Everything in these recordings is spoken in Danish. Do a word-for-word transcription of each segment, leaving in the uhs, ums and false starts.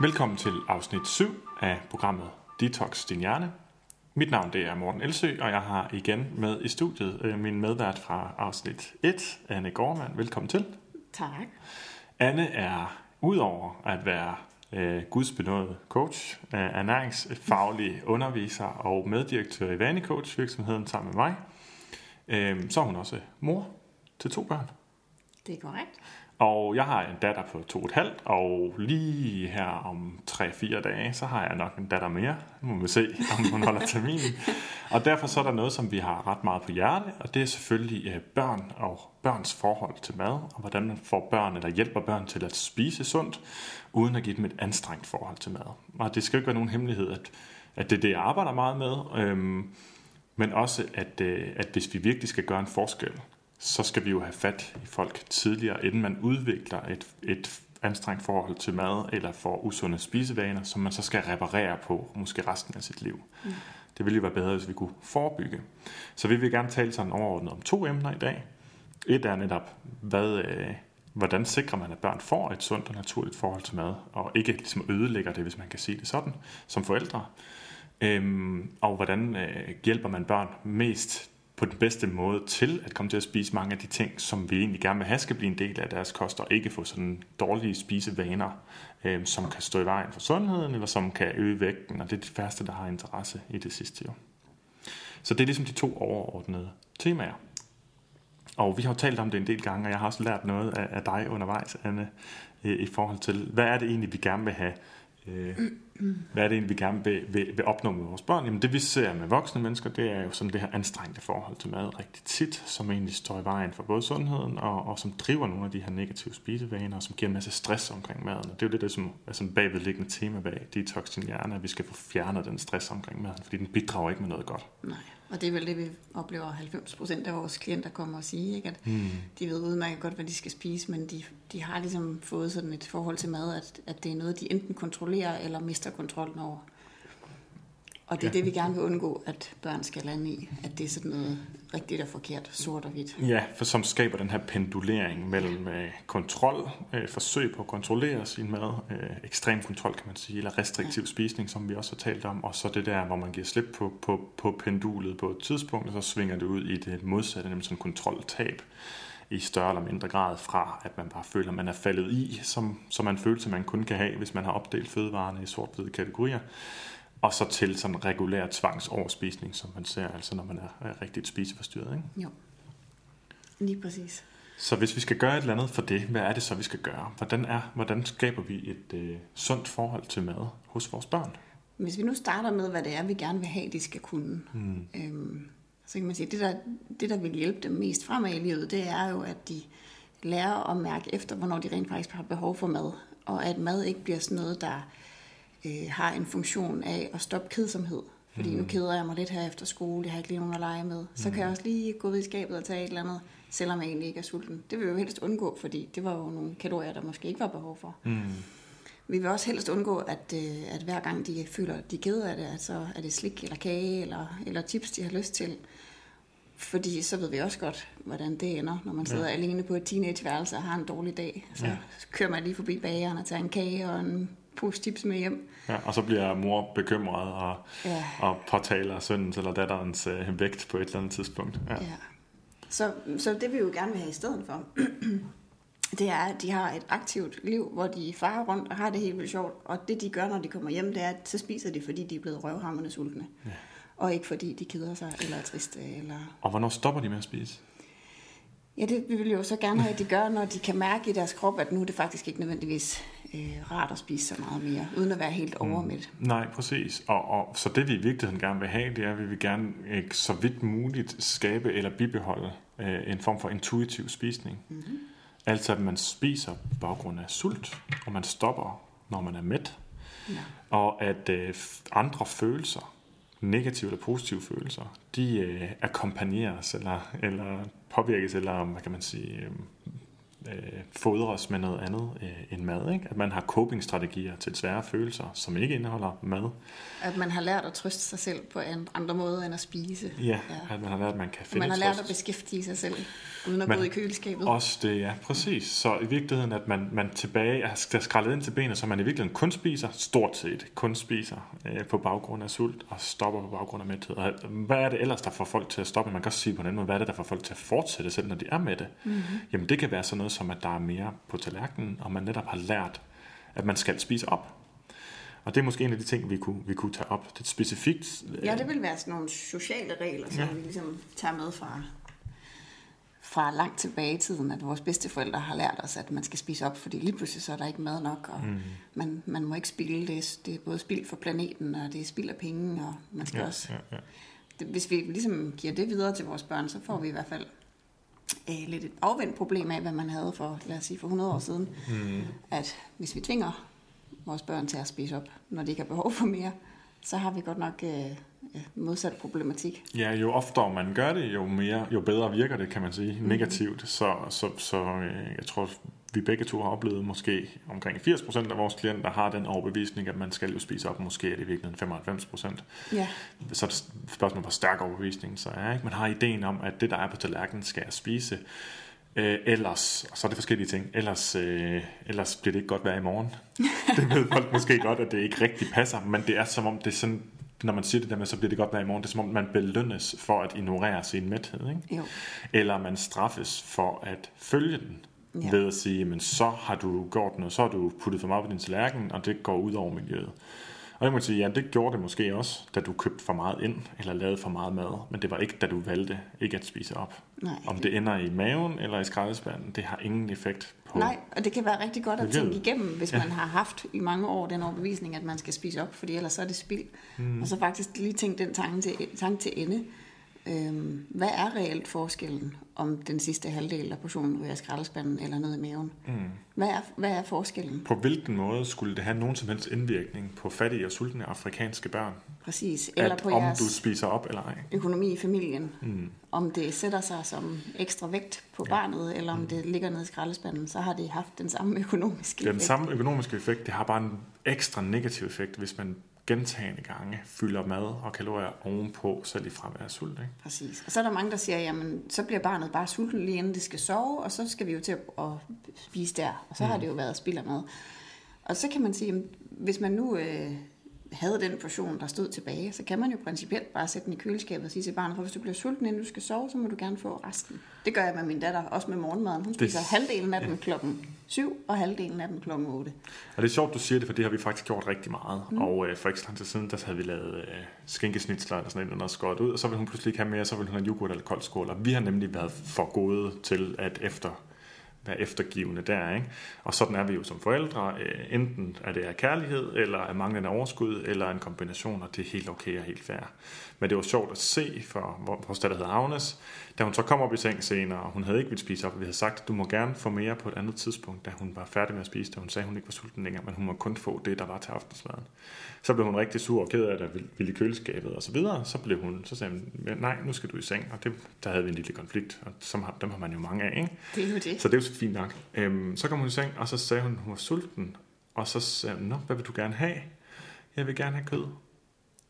Velkommen til afsnit syv af programmet Detox Din Hjerne. Mit navn det er Morten Elsø, og jeg har igen med i studiet øh, min medvært fra afsnit et, Anne Gormand. Velkommen til. Tak. Anne er udover at være øh, gudsbenådet coach, øh, ernæringsfaglig underviser og meddirektør i Vanicoach virksomheden sammen med mig, øh, så er hun også mor til to børn. Det er korrekt. Og jeg har en datter på to og et halvt, og lige her om tre fire dage, så har jeg nok en datter mere. Nu må vi se, om hun holder terminen. Og derfor så er der noget, som vi har ret meget på hjerte, og det er selvfølgelig børn og børns forhold til mad, og hvordan man får børn eller hjælper børn til at spise sundt, uden at give dem et anstrengt forhold til mad. Og det skal jo ikke være nogen hemmelighed, at, at det er det, jeg arbejder meget med, øhm, men også, at, at hvis vi virkelig skal gøre en forskel, så skal vi jo have fat i folk tidligere, inden man udvikler et, et anstrengt forhold til mad, eller får usunde spisevaner, som man så skal reparere på, måske resten af sit liv. Mm. Det ville jo være bedre, hvis vi kunne forebygge. Så vi vil gerne tale sådan overordnet om to emner i dag. Et er netop, hvad, hvordan sikrer man, at børn får et sundt og naturligt forhold til mad, og ikke ligesom ødelægger det, hvis man kan sige det sådan, som forældre. Øhm, og hvordan øh, hjælper man børn mest på den bedste måde til at komme til at spise mange af de ting, som vi egentlig gerne vil have, skal blive en del af deres kost, og ikke få sådan dårlige spisevaner, øh, som kan stå i vejen for sundheden, eller som kan øge vægten, og det er det første, der har interesse i det sidste år. Så det er ligesom de to overordnede temaer. Og vi har jo talt om det en del gange, og jeg har også lært noget af, af dig undervejs, Anne, øh, i forhold til, hvad er det egentlig, vi gerne vil have, hvad er det egentlig, vi gerne vil, vil, vil opnå med vores børn? Jamen det vi ser med voksne mennesker, det er jo sådan det her anstrengte forhold til mad rigtig tit, som egentlig står i vejen for både sundheden, og, og som driver nogle af de her negative spisevaner, og som giver en masse stress omkring maden. Og det er jo det, der som er sådan bagvedliggende tema bag Detox Din Hjerne, at vi skal få fjernet den stress omkring maden, fordi den bidrager ikke med noget godt. Nej, og det er vel det, vi oplever halvfems procent af vores klienter kommer og siger, ikke? At hmm. de ved udmærket godt, hvad de skal spise, men de, de har ligesom fået sådan et forhold til mad, at, at det er noget, de enten kontrollerer eller mister kontrollen over. Og det er ja. det, vi gerne vil undgå, at børn skal lande i, at det er sådan noget rigtigt og forkert, sort og hvidt. Ja, for som skaber den her pendulering mellem øh, kontrol, øh, forsøg på at kontrollere sin mad, øh, ekstrem kontrol kan man sige, eller restriktiv ja. spisning, som vi også har talt om, og så det der, hvor man giver slip på, på, på pendulet på et tidspunkt, og så svinger det ud i det modsatte, nemlig sådan kontroltab, i større eller mindre grad fra, at man bare føler, at man er faldet i, som, som man følelse, man kun kan have, hvis man har opdelt fødevarene i sort-hvide kategorier, og så til sådan regulær tvangsoverspisning, som man ser, altså når man er rigtigt spiseforstyrret, ikke? Jo, lige præcis. Så hvis vi skal gøre et eller andet for det, hvad er det så, vi skal gøre? Hvordan, er, hvordan skaber vi et øh, sundt forhold til mad hos vores børn? Hvis vi nu starter med, hvad det er, vi gerne vil have, de skal kunne, hmm. øhm, så kan man sige, at det der, det der vil hjælpe dem mest fremad i livet, det er jo, at de lærer at mærke efter, hvornår de rent faktisk har behov for mad, og at mad ikke bliver sådan noget, der øh, har en funktion af at stoppe kedsomhed. Fordi mm. nu keder jeg mig lidt her efter skole, jeg har ikke lige nogen at lege med, så mm. kan jeg også lige gå ud i skabet og tage et eller andet, selvom jeg egentlig ikke er sulten. Det vil vi jo helst undgå, fordi det var jo nogle kalorier, der måske ikke var behov for. Mm. Vi vil også helst undgå, at, at hver gang de føler, at de er ked af det, altså er det slik eller kage eller, eller chips, de har lyst til. Fordi så ved vi også godt, hvordan det ender, når man sidder ja. alene på et teenageværelse og har en dårlig dag. Så ja. kører man lige forbi bageren og tager en kage og en pose chips med hjem. Ja, og så bliver mor bekymret og, ja. og påtaler søndens eller datterens øh, vægt på et eller andet tidspunkt. Ja. Ja. Så, så det vil vi jo gerne vil have i stedet for. Det er, at de har et aktivt liv, hvor de farer rundt og har det helt vildt sjovt. Og det, de gør, når de kommer hjem, det er, at så spiser de, fordi de er blevet røvhamrende sultne. Ja. Og ikke fordi de keder sig eller er triste. Eller... Og hvornår stopper de med at spise? Ja, det vil vi jo så gerne have, at de gør, når de kan mærke i deres krop, at nu er det faktisk ikke nødvendigvis øh, rart at spise så meget mere, uden at være helt overmæt. Mm. Nej, præcis. Og, og så det, vi i virkeligheden gerne vil have, det er, at vi vil gerne ikke, så vidt muligt skabe eller bibeholde øh, en form for intuitiv spisning. Mm-hmm. Altså at man spiser på baggrund af sult, og man stopper, når man er mæt. Ja. Og at øh, andre følelser, negative eller positive følelser, de øh, akkompagneres eller, eller påvirkes, eller hvad kan man sige, øh, øh, fodres med noget andet øh, end mad, ikke? At man har coping-strategier til svære følelser, som ikke indeholder mad. At man har lært at trøste sig selv på andre måder end at spise. Ja, ja. At man har lært, at man kan finde trøst. Man har lært at beskæftige sig selv, uden at man, gå i køleskabet. Også det, ja, præcis. Så i virkeligheden, at man, man tilbage er skrællet ind til benet, så man i virkeligheden kun spiser, stort set kun spiser, øh, på baggrund af sult, og stopper på baggrund af mæthed. Og hvad er det ellers, der får folk til at stoppe? Man kan også sige på en anden måde, hvad er det, der får folk til at fortsætte, selv når de er med det? Mm-hmm. Jamen det kan være sådan noget som, at der er mere på tallerkenen, og man netop har lært, at man skal spise op. Og det er måske en af de ting, vi kunne, vi kunne tage op. Det er specifikt... Ja, det vil være sådan nogle sociale regler, som ja. vi ligesom tager med fra, fra langt tilbage i tiden, at vores bedsteforældre har lært os, at man skal spise op, fordi lige pludselig så er der ikke mad nok, og mm. man, man må ikke spilde det. Det er både spild for planeten, og det er spild af penge, og man skal ja, også... Ja, ja. Det, hvis vi ligesom giver det videre til vores børn, så får vi i hvert fald øh, lidt et afvendt problem af, hvad man havde for, lad os sige, for hundrede år siden. Mm. At hvis vi tvinger vores børn til at spise op, når de ikke har behov for mere, så har vi godt nok øh, modsat problematik. Ja, jo oftere man gør det, jo mere, jo bedre virker det, kan man sige, negativt. Så, så, så øh, jeg tror, vi begge to har oplevet måske omkring firs procent af vores klienter har den overbevisning, at man skal jo spise op. Måske er det i virkeligheden femoghalvfems procent. Ja. Så er det spørgsmålet, hvor stærk overbevisning så er. Ikke? Man har ideen om, at det, der er på tallerkenen, skal jeg spise. Øh, ellers, og så er det forskellige ting, ellers, øh, ellers bliver det ikke godt vejr i morgen. Det ved folk måske godt, at det ikke rigtig passer, men det er som om, det er sådan, når man siger det der med, så bliver det godt vejr i morgen, det er som om, man belønnes for at ignorere sin mæthed. Ikke? Eller man straffes for at følge den. Ja. Ved at sige, men så har du gjort noget, så har du puttet for meget på din tallerken, og det går ud over miljøet. Og det må sige, ja, det gjorde det måske også, da du købte for meget ind, eller lavede for meget mad, men det var ikke, da du valgte ikke at spise op. Nej, om det ender i maven eller i skraldespanden, det har ingen effekt på... Nej, og det kan være rigtig godt at tænke igennem, hvis ja. man har haft i mange år den overbevisning, at man skal spise op, fordi ellers så er det spild. Mm. Og så faktisk lige tænke den tanke til, tanke til ende. Øhm, hvad er reelt forskellen, om den sidste halvdel af portionen ryger i skraldespanden eller ned i maven? Mm. Hvad, er, hvad er forskellen? På hvilken måde skulle det have nogen som helst indvirkning på fattige og sultne afrikanske børn? Præcis. Eller at, på om du spiser op eller ej. Økonomi i familien. Mm. Om det sætter sig som ekstra vægt på ja. barnet, eller om mm. det ligger nede i skraldespanden, så har det haft den samme økonomiske effekt. Den samme økonomiske effekt, det har bare en ekstra negativ effekt, hvis man gentagende gange fylder mad og kalorier ovenpå, selv i fremvær af sult. Ikke? Præcis. Og så er der mange, der siger, jamen, så bliver barnet bare sulten lige inden det skal sove, og så skal vi jo til at spise der. Og så mm. har det jo været spild af mad. Og så kan man sige, jamen, hvis man nu øh, havde den portion, der stod tilbage, så kan man jo principielt bare sætte den i køleskabet og sige til barnet, for hvis du bliver sulten inden du skal sove, så må du gerne få resten. Det gør jeg med min datter, også med morgenmaden. Hun spiser det... halvdelen af den ja. klokken syv og halvdelen af dem klokken otte. Og det er sjovt, du siger det, for det har vi faktisk gjort rigtig meget. Mm. Og øh, for ikke så lang tid siden, der havde vi lavet øh, skinkesnitsler eller sådan noget, der skåret ud, og så ville hun pludselig ikke have mere, så ville hun have yoghurt eller koldskål. Og vi har nemlig været for gode til at efter, være eftergivende der, ikke? Og sådan er vi jo som forældre. Øh, enten er det af kærlighed, eller af manglende overskud, eller en kombination, og det er helt okay og helt fair. Men det var sjovt at se for vores datter, der hedder Agnes, da hun så kom op i seng senere, og hun havde ikke vildt spise op, og vi havde sagt, du må gerne få mere på et andet tidspunkt, da hun var færdig med at spise, da hun sagde, hun ikke var sulten længere, men hun må kun få det, der var til aftensmaden. Så blev hun rigtig sur og ked af, at der ville i køleskabet og så videre. Så blev hun, så sagde hun, nej, nu skal du i seng, og det, der havde vi en lille konflikt, og som, dem har man jo mange af, ikke? Det er jo det. Så det er jo så fint nok. Øhm, så kom hun i seng, og så sagde hun, hun var sulten, og så sagde hun, nå, hvad vil du gerne have? Jeg vil gerne have kød.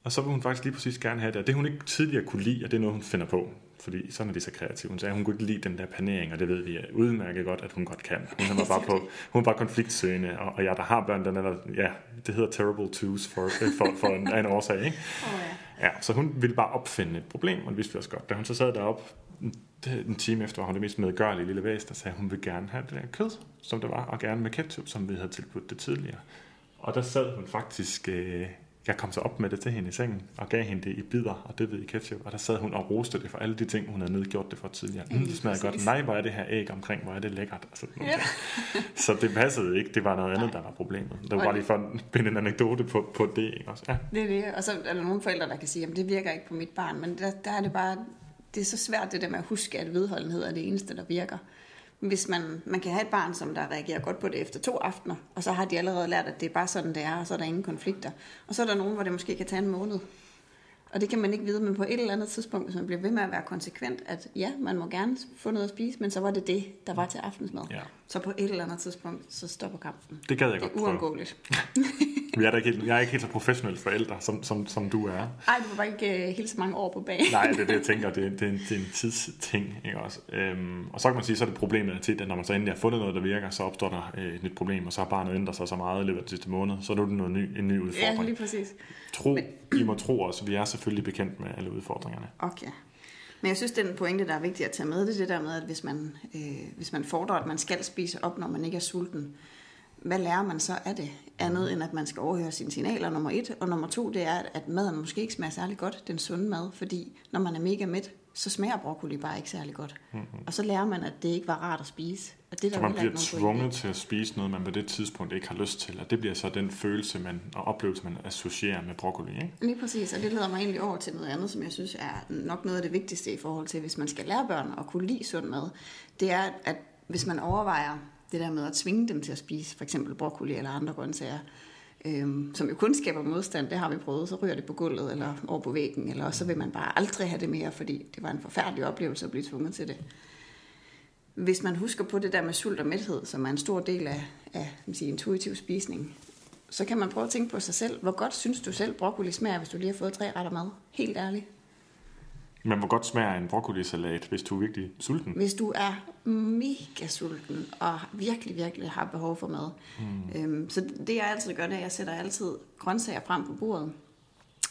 Og så vil hun faktisk lige præcis gerne have det, og det hun ikke tidligere kunne lide, og det er noget, hun finder på. Fordi sådan er de så kreative. Hun sagde, at hun kunne ikke lide den der panering, og det ved vi udmærket godt, at hun godt kan. Hun var bare, på, hun var bare konfliktsøgende, og, og jeg, der har børn, den er der, ja, det hedder terrible twos for, for, for en, en årsag, ikke? Oh, ja. Ja, så hun ville bare opfinde et problem, og det vidste vi også godt. Da hun så sad deroppe en time efter, var hun det mest medgørlige lille væsen, der sagde, at hun ville gerne have det der kød, som det var, og gerne med ketchup, som vi havde tilbudt det tidligere. Og der sad hun faktisk... Øh, Jeg kom så op med det til hende i sengen, og gav hende det i bidder, og det ved i ketchup. Og der sad hun og roste det for alle de ting, hun havde nedgjort det for tidligere. Mm, det smager godt. Nej, hvor er det her æg omkring, hvor er det lækkert. Og sådan yeah. Så det passede ikke, det var noget andet, Nej. der var problemet. Det var bare lige for at binde en anekdote på, på det. Ikke? Også, ja. Det er det, og så er der nogle forældre, der kan sige, at det virker ikke på mit barn, men der, der er det bare, det er så svært det der med at huske, at vedholdenhed er det eneste, der virker. Hvis man, man kan have et barn, som der reagerer godt på det efter to aftener, og så har de allerede lært, at det er bare sådan, det er, og så er der ingen konflikter. Og så er der nogen, hvor det måske kan tage en måned. Og det kan man ikke vide, men på et eller andet tidspunkt, hvis man bliver ved med at være konsekvent, at ja, man må gerne få noget at spise, men så var det det, der var til aftensmad. Ja. Så på et eller andet tidspunkt, så stopper kampen. Det gad jeg godt prøve. Det er uundgåeligt. Jeg er da ikke helt, jeg er ikke helt så professionel forælder, som, som, som du er. Nej, du var ikke uh, helt så mange år på banen. Nej, det er det, jeg tænker. Det er, det er, en, det er en tidsting, ikke også? Øhm, og så kan man sige, så er det problemet til, at når man så endelig har fundet noget, der virker, så opstår der øh, et nyt problem, og så har barnet ændret sig så meget i løbet af den sidste måned, så er det noget ny, en ny udfordring. Ja, lige præcis. Tro, men... I må tro os, vi er selvfølgelig bekendt med alle udfordringerne. Okay. Men jeg synes, det er den pointe, der er vigtig at tage med, det er det der med, at hvis man, øh, hvis man fordrer, at man skal spise op, når man ikke er sulten, hvad lærer man så af det? Andet end, at man skal overhøre sine signaler, nummer et. Og nummer to, det er, at maden måske ikke smager særlig godt, den sunde mad. Fordi når man er mega mæt, så smager broccoli bare ikke særlig godt. Mm-hmm. Og så lærer man, at det ikke var rart at spise. Og det, der så man bliver tvunget til at spise noget, man på det tidspunkt ikke har lyst til. Og det bliver så den følelse man, og oplevelse, man associerer med broccoli. Ikke? Lige præcis, og det leder mig egentlig over til noget andet, som jeg synes er nok noget af det vigtigste i forhold til, hvis man skal lære børn at kunne lide sund mad. Det er, at hvis man overvejer... det der med at tvinge dem til at spise for eksempel broccoli eller andre grøntsager, øhm, som jo kun skaber modstand, det har vi prøvet, så ryger det på gulvet eller over på væggen, eller så vil man bare aldrig have det mere, fordi det var en forfærdelig oplevelse at blive tvunget til det. Hvis man husker på det der med sult og mæthed, som er en stor del af, af man siger, intuitiv spisning, så kan man prøve at tænke på sig selv, hvor godt synes du selv broccoli smager, hvis du lige har fået tre retter mad? Helt ærligt. Men hvor godt smager en broccolisalat, hvis du er virkelig sulten? Hvis du er mega sulten, og virkelig, virkelig har behov for mad. Mm. Øhm, så det jeg altid gør, det er, at jeg sætter altid grøntsager frem på bordet,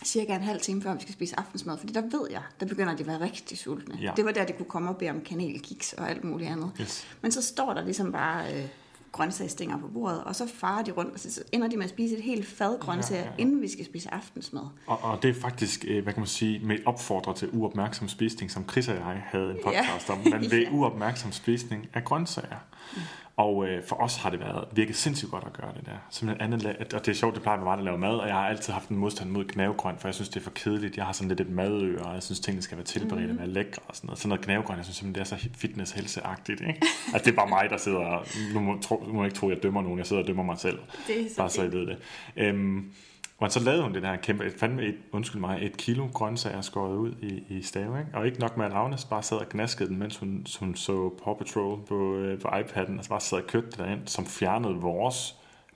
cirka en halv time før vi skal spise aftensmad, fordi der ved jeg, der begynder de at være rigtig sultne. Ja. Det var der, det kunne komme og bede om kanelkiks og alt muligt andet. Yes. Men så står der ligesom bare... Øh, grøntsagsstænger på bordet, og så farer de rundt, og så ender de med at spise et helt fad grøntsager, ja, ja, ja. Inden vi skal spise aftensmad. Og, og det er faktisk, hvad kan man sige, med opfordrer til uopmærksom spisning, som Chris og jeg havde en podcast ja. om, men ved ja. uopmærksom spisning af grøntsager. Mm. Og øh, for os har det været virket sindssygt godt at gøre det der. Simpelthen andet, og det er sjovt, det plejer med mig at lave mad, og jeg har altid haft en modstand mod gnavegrøn, for jeg synes, det er for kedeligt. Jeg har sådan lidt et madøer, og jeg synes, tingene skal være tilberedte med lækre og sådan noget. Sådan noget gnavegrøn, jeg synes simpelthen, det er så fitness-helseagtigt, ikke? Altså, det er bare mig, der sidder og... Nu må, tro, må jeg ikke tro, jeg dømmer nogen. Jeg sidder og dømmer mig selv. Det er så bare så I ved det. Øhm, og så lavede hun det der kæmpe... Et, fandme et, undskyld mig, et kilo grøntsager skåret ud i, i stave, ikke? Og ikke nok med at Agnes bare sad og gnaskede den, mens hun, hun så Paw Patrol på, øh, på iPad'en, og så bare sad og købte det derind, som fjernede vores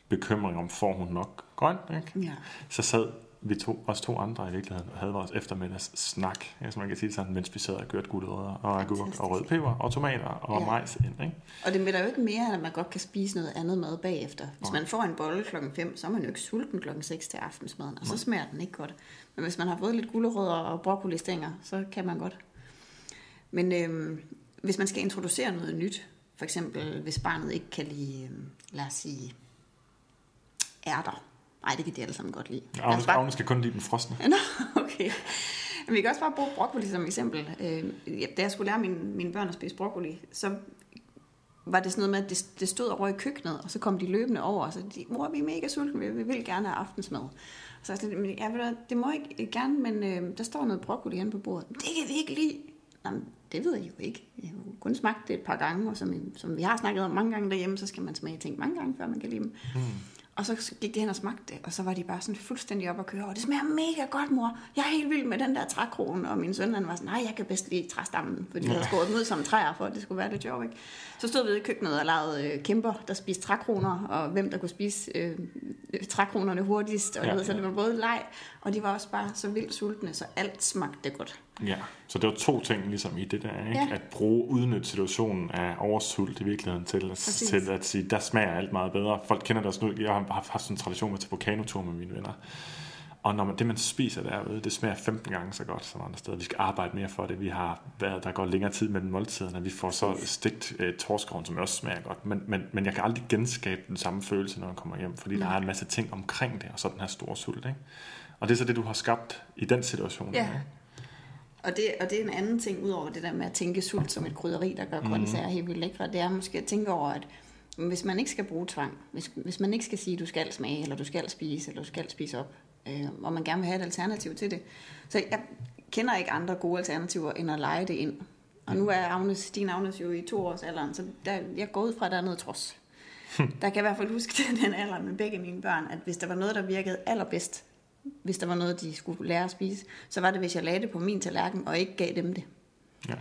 bekymring om, får hun nok grønt, ikke? Ja. Så sad vi to, os to andre i virkeligheden, og havde vores eftermiddags snak, ja, som man kan sige sådan, mens vi sad og kørte gulerødder, og agurk, og rød peber, og tomater, og ja. majs ind, ikke? Og det mætter jo ikke mere, at man godt kan spise noget andet mad bagefter. Hvis ja. man får en bolle klokken fem, så er man jo ikke sulten klokken seks til aftensmaden, og så smager den ikke godt. Men hvis man har fået lidt gulerødder og broccolistænger, så kan man godt. Men øhm, hvis man skal introducere noget nyt, for eksempel hvis barnet ikke kan lide, lad os sige, ærter. Nej, det kan de alle sammen godt lide. Ja, Agnes bare... skal kun lide den frosne. Nå, okay. Men vi kan også bare bruge broccoli som eksempel. Da jeg skulle lære mine, mine børn at spise broccoli, så var det sådan noget med, at det stod over i køkkenet, og så kom de løbende over, og så de, mor, vi er mega sultne, vi vil gerne have aftensmad. Så jeg sagde, ja, det må ikke gerne, men øh, der står noget broccoli inde på bordet. Det kan vi ikke lide. Jamen, det ved jeg jo ikke. Jeg har jo kun smagt det et par gange, og som, som vi har snakket om mange gange derhjemme, så skal man smage ting mange gange, før man kan lide dem. Mm. Og så gik de hen og smagte det, og så var de bare sådan fuldstændig op og køre, og det smager mega godt, mor. Jeg er helt vild med den der trækrogen, og min søn han var sådan, nej, jeg kan bedst lide træstammen, fordi de havde skåret den ud som træer, for at det skulle være lidt sjovt, ikke? Så stod vi i køkkenet og lavede kæmper, der spiste trækroner, og hvem der kunne spise øh, trækronerne hurtigst, og ja, ved, så det var både leg, og de var også bare så vildt sultne, så alt smagte godt. Ja, så det var to ting ligesom i det der, ikke? Ja. At bruge, udnytte situationen af oversult i virkeligheden til, til at sige, der smager alt meget bedre. Folk kender deres nu. Jeg har haft sådan en tradition med at tage vulkanotur med mine venner. Og når man, det man spiser derude, det smager femten gange så godt som andre steder. Vi skal arbejde mere for det. Vi har været, der går længere tid mellem måltiderne. Vi får så stegt øh, torskrogen, som også smager godt. Men, men, men jeg kan aldrig genskabe den samme følelse, når man kommer hjem. Fordi ja. der er en masse ting omkring det, og så den her store sult, ikke? Og det er så det, du har skabt i den situation. Ja. Ikke? Og det, og det er en anden ting, udover det der med at tænke sult som et krydderi, der gør mm-hmm. grøntsager helt vildt lækre. Det er måske at tænke over, at hvis man ikke skal bruge tvang, hvis, hvis man ikke skal sige, at du skal smage, eller du skal spise, eller du skal spise op, øh, og man gerne vil have et alternativ til det. Så jeg kender ikke andre gode alternativer, end at lege det ind. Og nu er Agnes, din Agnes jo i to års alderen, så der, jeg går ud fra, at der er noget trods. Der kan jeg i hvert fald huske den alder med begge mine børn, at hvis der var noget, der virkede allerbedst, hvis der var noget, de skulle lære at spise, så var det, hvis jeg lagde det på min tallerken og ikke gav dem det. Ja.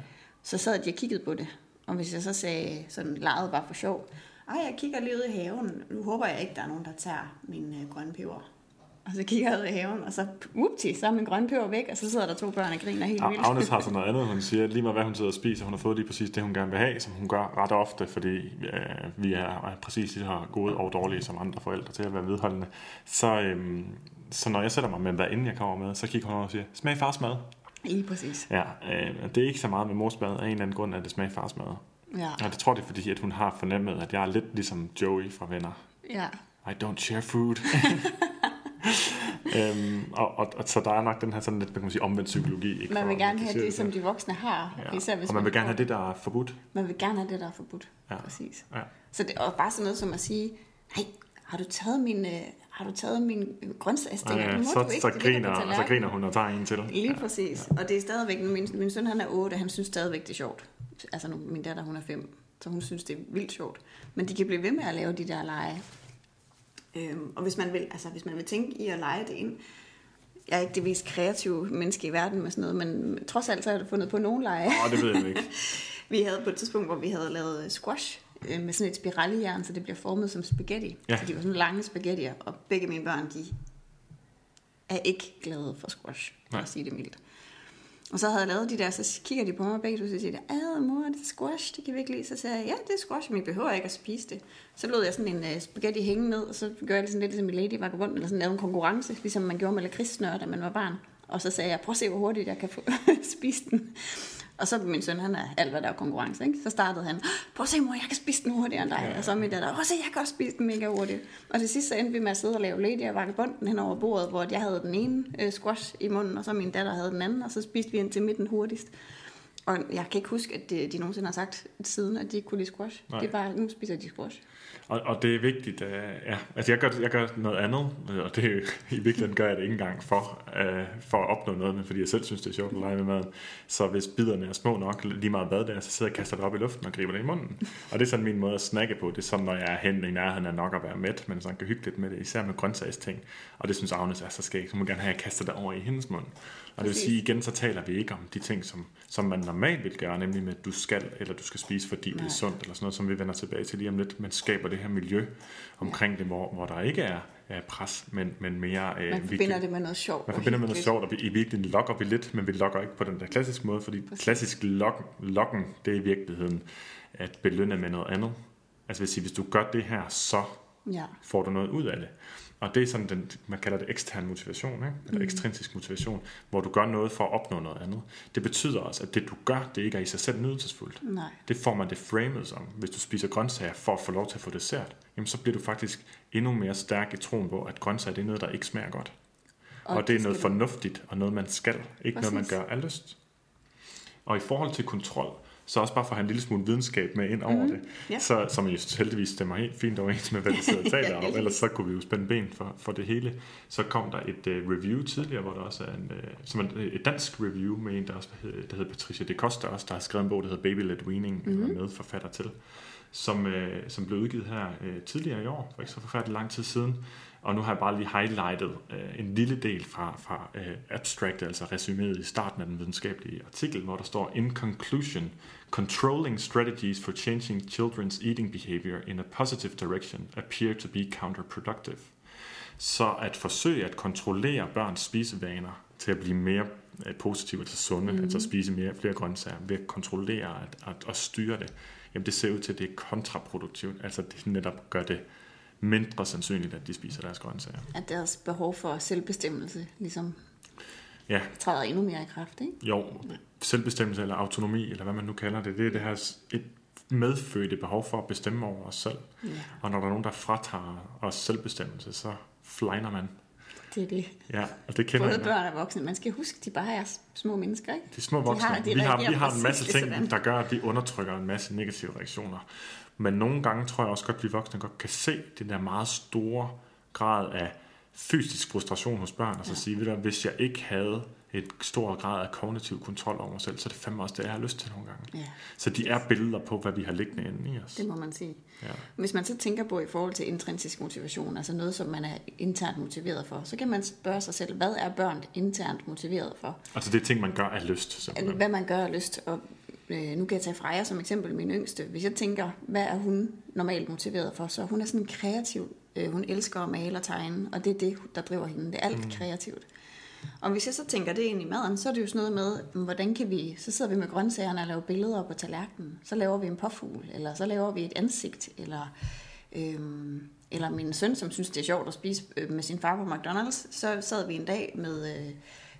Så sad de og kiggede på det. Og hvis jeg så sagde, sådan legede bare for sjov, ej, jeg kigger lige ud i haven, nu håber jeg ikke, der er nogen, der tager min øh, grønne peber. Og så kigger jeg ud i haven, og så, upti, så er min grønne peber væk, og så sidder der to børn og griner helt vildt. Agnes har sådan noget andet, hun siger, lige meget hvad hun sidder og spiser, hun har fået lige præcis det, hun gerne vil have, som hun gør ret ofte, fordi øh, vi er præcis lige så gode og dårlige som andre forældre til at være vedholdende. Så, øh, så når jeg sætter mig med, hvad inden jeg kommer med, så kigger hun over og siger, smag fars mad. Lige præcis. Ja, øh, det er ikke så meget med mors mad, af en eller anden grund, at det smager fars mad. Ja. Og det tror det er, fordi at hun har fornemmet, at jeg er lidt ligesom Joey fra Venner. Ja. I don't share food. øhm, og, og, og så der er nok den her sådan lidt, kan man sige, omvendt psykologi. Ikke? Man vil gerne have det, som de voksne har. Ja. Især, hvis og man, man vil gerne have det, der er forbudt. Man vil gerne have det, der er forbudt. Ja. Præcis. Ja. Så det er bare sådan noget som at sige, nej, har du taget min... har du taget min grøntsagsstikker? Ja, ja. Så, så, så griner hun og tager en til. Lige præcis. Ja, ja. Og det er stadigvæk, min, min søn han er otte, og han synes stadigvæk, det er sjovt. Altså nu, min datter hun er fem, så hun synes, det er vildt sjovt. Men de kan blive ved med at lave de der lege. Øhm, og hvis man, vil, altså, hvis man vil tænke i at lege det ind, jeg er ikke det mest kreative menneske i verden med sådan noget, men trods alt så har jeg fundet på nogen lege. Åh, det ved jeg ikke. Vi havde på et tidspunkt, hvor vi havde lavet squash med sådan et spiraljern, så det bliver formet som spaghetti. Ja. Så de var sådan lange spaghettier, og begge mine børn, de er ikke glade for squash, for at sige det mildt. Og så havde jeg lavet de der, så kigger de på mig begge, og så siger de, ad mor, det er squash, det kan vi ikke lide. Så siger jeg, ja, det er squash, men I behøver ikke at spise det. Så lod jeg sådan en spaghetti hænge ned, og så gjorde jeg sådan lidt ligesom i Lady Vagabond, eller sådan lavede en konkurrence, ligesom man gjorde med lakridssnøre, da man var barn. Og så sagde jeg, prøv at se, hvor hurtigt jeg kan få spise den. Og så min søn, han er alt, hvad der er konkurrence, ikke? Så startede han, prøv at se mor, jeg kan spise den hurtigere end dig. Ja. Og så min datter, prøv at se, jeg kan også spise den mega hurtigt. Og til sidst så endte vi med at sidde og lave Lady og Vagabonden hen over bordet, hvor jeg havde den ene øh, squash i munden, og så min datter havde den anden, og så spiste vi ind til midten hurtigst. Og jeg kan ikke huske, at de, de nogensinde har sagt siden, at de ikke kunne lide squash. Nej. Det er bare, nu spiser de squash. Og, og det er vigtigt, uh, ja. Altså jeg gør, jeg gør noget andet, og det er jo, i virkeligheden gør jeg det ikke engang for, uh, for at opnå noget, men fordi jeg selv synes, det er sjovt at lege med maden. Så hvis biderne er små nok, lige meget hvad det er, så sidder jeg og kaster det op i luften og griber det i munden. Og det er sådan min måde at snakke på. Det er sådan, når jeg er hen i nærheden er nok at være mæt, men sådan kan hygge lidt med det, især med grøntsagsting. Og det synes Agnes er så skægt, så må gerne have, at jeg kaster det over i hendes mund. Og det vil sige, igen så taler vi ikke om de ting, som, som man normalt vil gøre, nemlig med, at du skal, eller du skal spise, fordi det er sundt, eller sådan noget, som vi vender tilbage til lige om lidt. Man skaber det her miljø omkring det, hvor, hvor der ikke er uh, pres, men, men mere... Uh, man forbinder vi, det med noget sjovt. Man forbinder med noget sjovt, og vi, i virkeligheden lokker vi lidt, men vi lokker ikke på den der klassiske måde, fordi Præcis. klassisk lok, lokken, det er i virkeligheden at belønne med noget andet. Altså vil sige, hvis du gør det her, så ja. får du noget ud af det. Og det er sådan, den, man kalder det ekstern motivation, ikke? Eller mm. ekstrinsisk motivation, hvor du gør noget for at opnå noget andet. Det betyder også, at det du gør, det ikke er i sig selv nydelsesfuldt. Nej. Det får man det framet som. Hvis du spiser grøntsager for at få lov til at få dessert, jamen så bliver du faktisk endnu mere stærk i troen på, at grøntsager det er noget, der ikke smager godt. Og, og det er noget fornuftigt, og noget man skal, ikke Præcis. noget man gør af lyst. Og i forhold til kontrol, så også bare for at have en lille smule videnskab med ind over mm-hmm. det, ja. så, som jo heldigvis stemmer helt fint overens med, hvad vi sidder og taler om, ellers så kunne vi jo spænde ben for, for det hele. Så kom der et uh, review tidligere, hvor der også er en, uh, som en, et dansk review med en, der, også hedder, der hedder Patricia De Koster, også, der har skrevet en bog, der hedder Baby Led Weaning, mm-hmm. eller medforfatter til, som, uh, som blev udgivet her uh, tidligere i år, for ikke så forfærdelig lang tid siden. Og nu har jeg bare lige highlightet øh, en lille del fra, fra øh, abstract, altså resuméet i starten af den videnskabelige artikel, hvor der står, In conclusion, controlling strategies for changing children's eating behavior in a positive direction appear to be counterproductive. Så at forsøge at kontrollere børns spisevaner til at blive mere øh, positive, altså sunde, mm. altså at spise mere, flere grøntsager, ved at kontrollere og at, at, at styre det, jamen det ser ud til, at det er kontraproduktivt, altså det netop gør det mindre sandsynligt, at de spiser deres grøntsager. At deres behov for selvbestemmelse ligesom ja. træder endnu mere i kraft, ikke? Jo, selvbestemmelse eller autonomi, eller hvad man nu kalder det, det er det her et medfødte behov for at bestemme over os selv. Ja. Og når der er nogen, der fratager os selvbestemmelse, så flejner man. Det er det. Ja, og det kender både jeg. Børn og voksne. Man skal huske, de bare er små mennesker, ikke? De små voksne. De har, de vi, har, vi har en masse ting, sådan. der gør, at de undertrykker en masse negative reaktioner. Men nogle gange tror jeg også godt, at vi voksne godt kan se den der meget store grad af fysisk frustration hos børn, og så ja. sige, hvis jeg ikke havde et stor grad af kognitiv kontrol over mig selv, så det er fandme også det, jeg har lyst til nogle gange. Ja. Så de er billeder på, hvad vi har liggende inde i os. Det må man sige. Ja. Hvis man så tænker på i forhold til intrinsisk motivation, altså noget, som man er internt motiveret for, så kan man spørge sig selv, hvad er børn internt motiveret for? Altså det er ting, man gør af lyst. Simpelthen. Hvad man gør af lyst, og nu kan jeg tage Freja som eksempel, min yngste. Hvis jeg tænker, hvad er hun normalt motiveret for, så hun er sådan kreativ. Hun elsker at male og tegne, og det er det, der driver hende. Det er alt mm. kreativt. Og hvis jeg så tænker det ind i maden, så er det jo sådan noget med, hvordan kan vi, så sidder vi med grøntsagerne og laver billeder på tallerkenen, så laver vi en påfugl, eller så laver vi et ansigt, eller, øhm, eller min søn, som synes det er sjovt at spise med sin far på McDonald's, så sad vi en dag med, øh,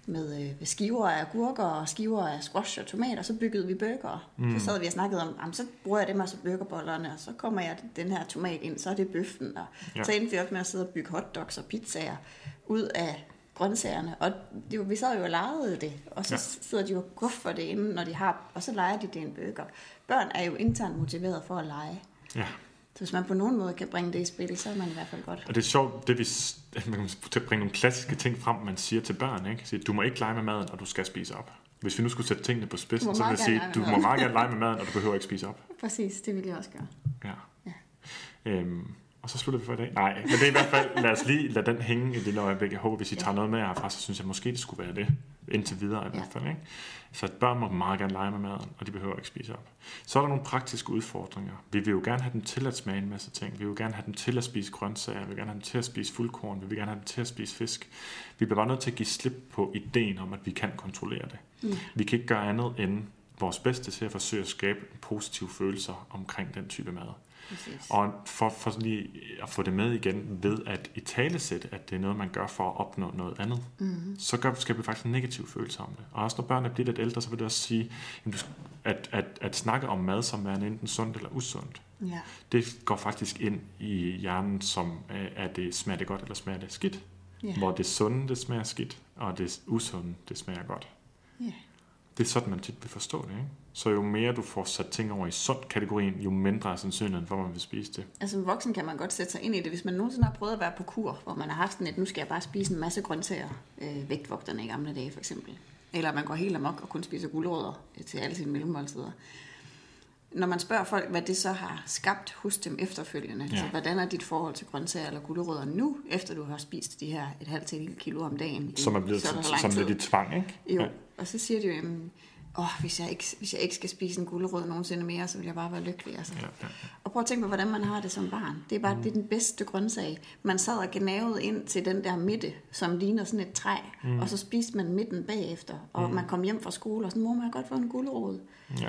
med øh, skiver af agurker og skiver af squash og tomater, så byggede vi burger. Mm. Så sad vi og snakkede om, så bruger jeg dem og så burgerbollerne, og så kommer jeg den her tomat ind, så er det bøffen, og ja. Så endte vi også med at sidde og bygge hotdogs og pizzaer ud af grøntsagerne, og det, vi sad jo og legede det, og så ja. sidder de jo og guffer det inden, når de har, og så leger de det en burger. Børn er jo internt motiveret for at lege. Ja. Så hvis man på nogen måde kan bringe det i spil, så er man i hvert fald godt. Og det er sjovt, det vi, man kan bringe nogle klassiske ting frem, man siger til børn, ikke? Siger, du må ikke lege med maden, og du skal spise op. Hvis vi nu skulle sætte tingene på spidsen, så vil jeg sige, du må meget gerne lege med maden, og du behøver ikke spise op. Præcis, det vil jeg også gøre. Ja. ja. Øhm. Og så slutter vi for i dag. Nej, men det er i hvert fald, lad os lige lade den hænge et lille øjeblik. Jeg håber, hvis I tager noget med herfra, så synes jeg måske, det skulle være det. Indtil videre i hvert fald. Ikke? Så børn må meget gerne lege med maden, og de behøver ikke spise op. Så er der nogle praktiske udfordringer. Vi vil jo gerne have dem til at smage en masse ting. Vi vil jo gerne have dem til at spise grøntsager. Vi vil gerne have dem til at spise fuldkorn. Vi vil gerne have dem til at spise fisk. Vi bliver bare nødt til at give slip på ideen om, at vi kan kontrollere det. Mm. Vi kan ikke gøre andet end vores bedste til at forsøge at skabe positive følelser omkring den type mad. Præcis. Og for, for lige at få det med igen ved at italesætte, at det er noget, man gør for at opnå noget andet, mm-hmm. så gør, skal vi faktisk en negativ følelse om det. Og også når børnene bliver lidt ældre, så vil det også sige, at, at, at snakke om mad som værende enten sundt eller usundt, ja. Det går faktisk ind i hjernen som, at det smager det godt eller smager det skidt. Yeah. Hvor det sunde, det smager skidt, og det usunde, det smager godt. Yeah. Det er sådan, man tit vil forstå det, ikke? Så jo mere du får sat ting over i sund-kategorien, jo mindre er sandsynligheden for, man vil spise det. Altså som voksen kan man godt sætte sig ind i det. Hvis man nogensinde har prøvet at være på kur, hvor man har haft sådan et, nu skal jeg bare spise en masse grøntsager, øh, vægtvogterne i gamle dage for eksempel. Eller man går helt amok og kun spiser gulerødder til alle sine mellemmåltider. Når man spørger folk, hvad det så har skabt hos dem efterfølgende, ja. Så hvordan er dit forhold til grøntsager eller gulerødder nu, efter du har spist de her et halvt til et lille kilo om dagen? Som er blevet som lidt i tvang, ikke? Jo, ja. Og så siger de jo, jamen, åh, hvis jeg ikke, hvis jeg ikke skal spise en gulerod nogensinde mere, så vil jeg bare være lykkelig. Altså. Ja, ja, ja. Og prøv at tænke på, hvordan man har det som barn. Det er bare mm. det er den bedste grøntsag. Man sad og gnavede ind til den der midte, som ligner sådan et træ, mm. og så spiste man midten bagefter, og mm. man kom hjem fra skole, og sådan, mor, man har godt fået en gulerod. Ja.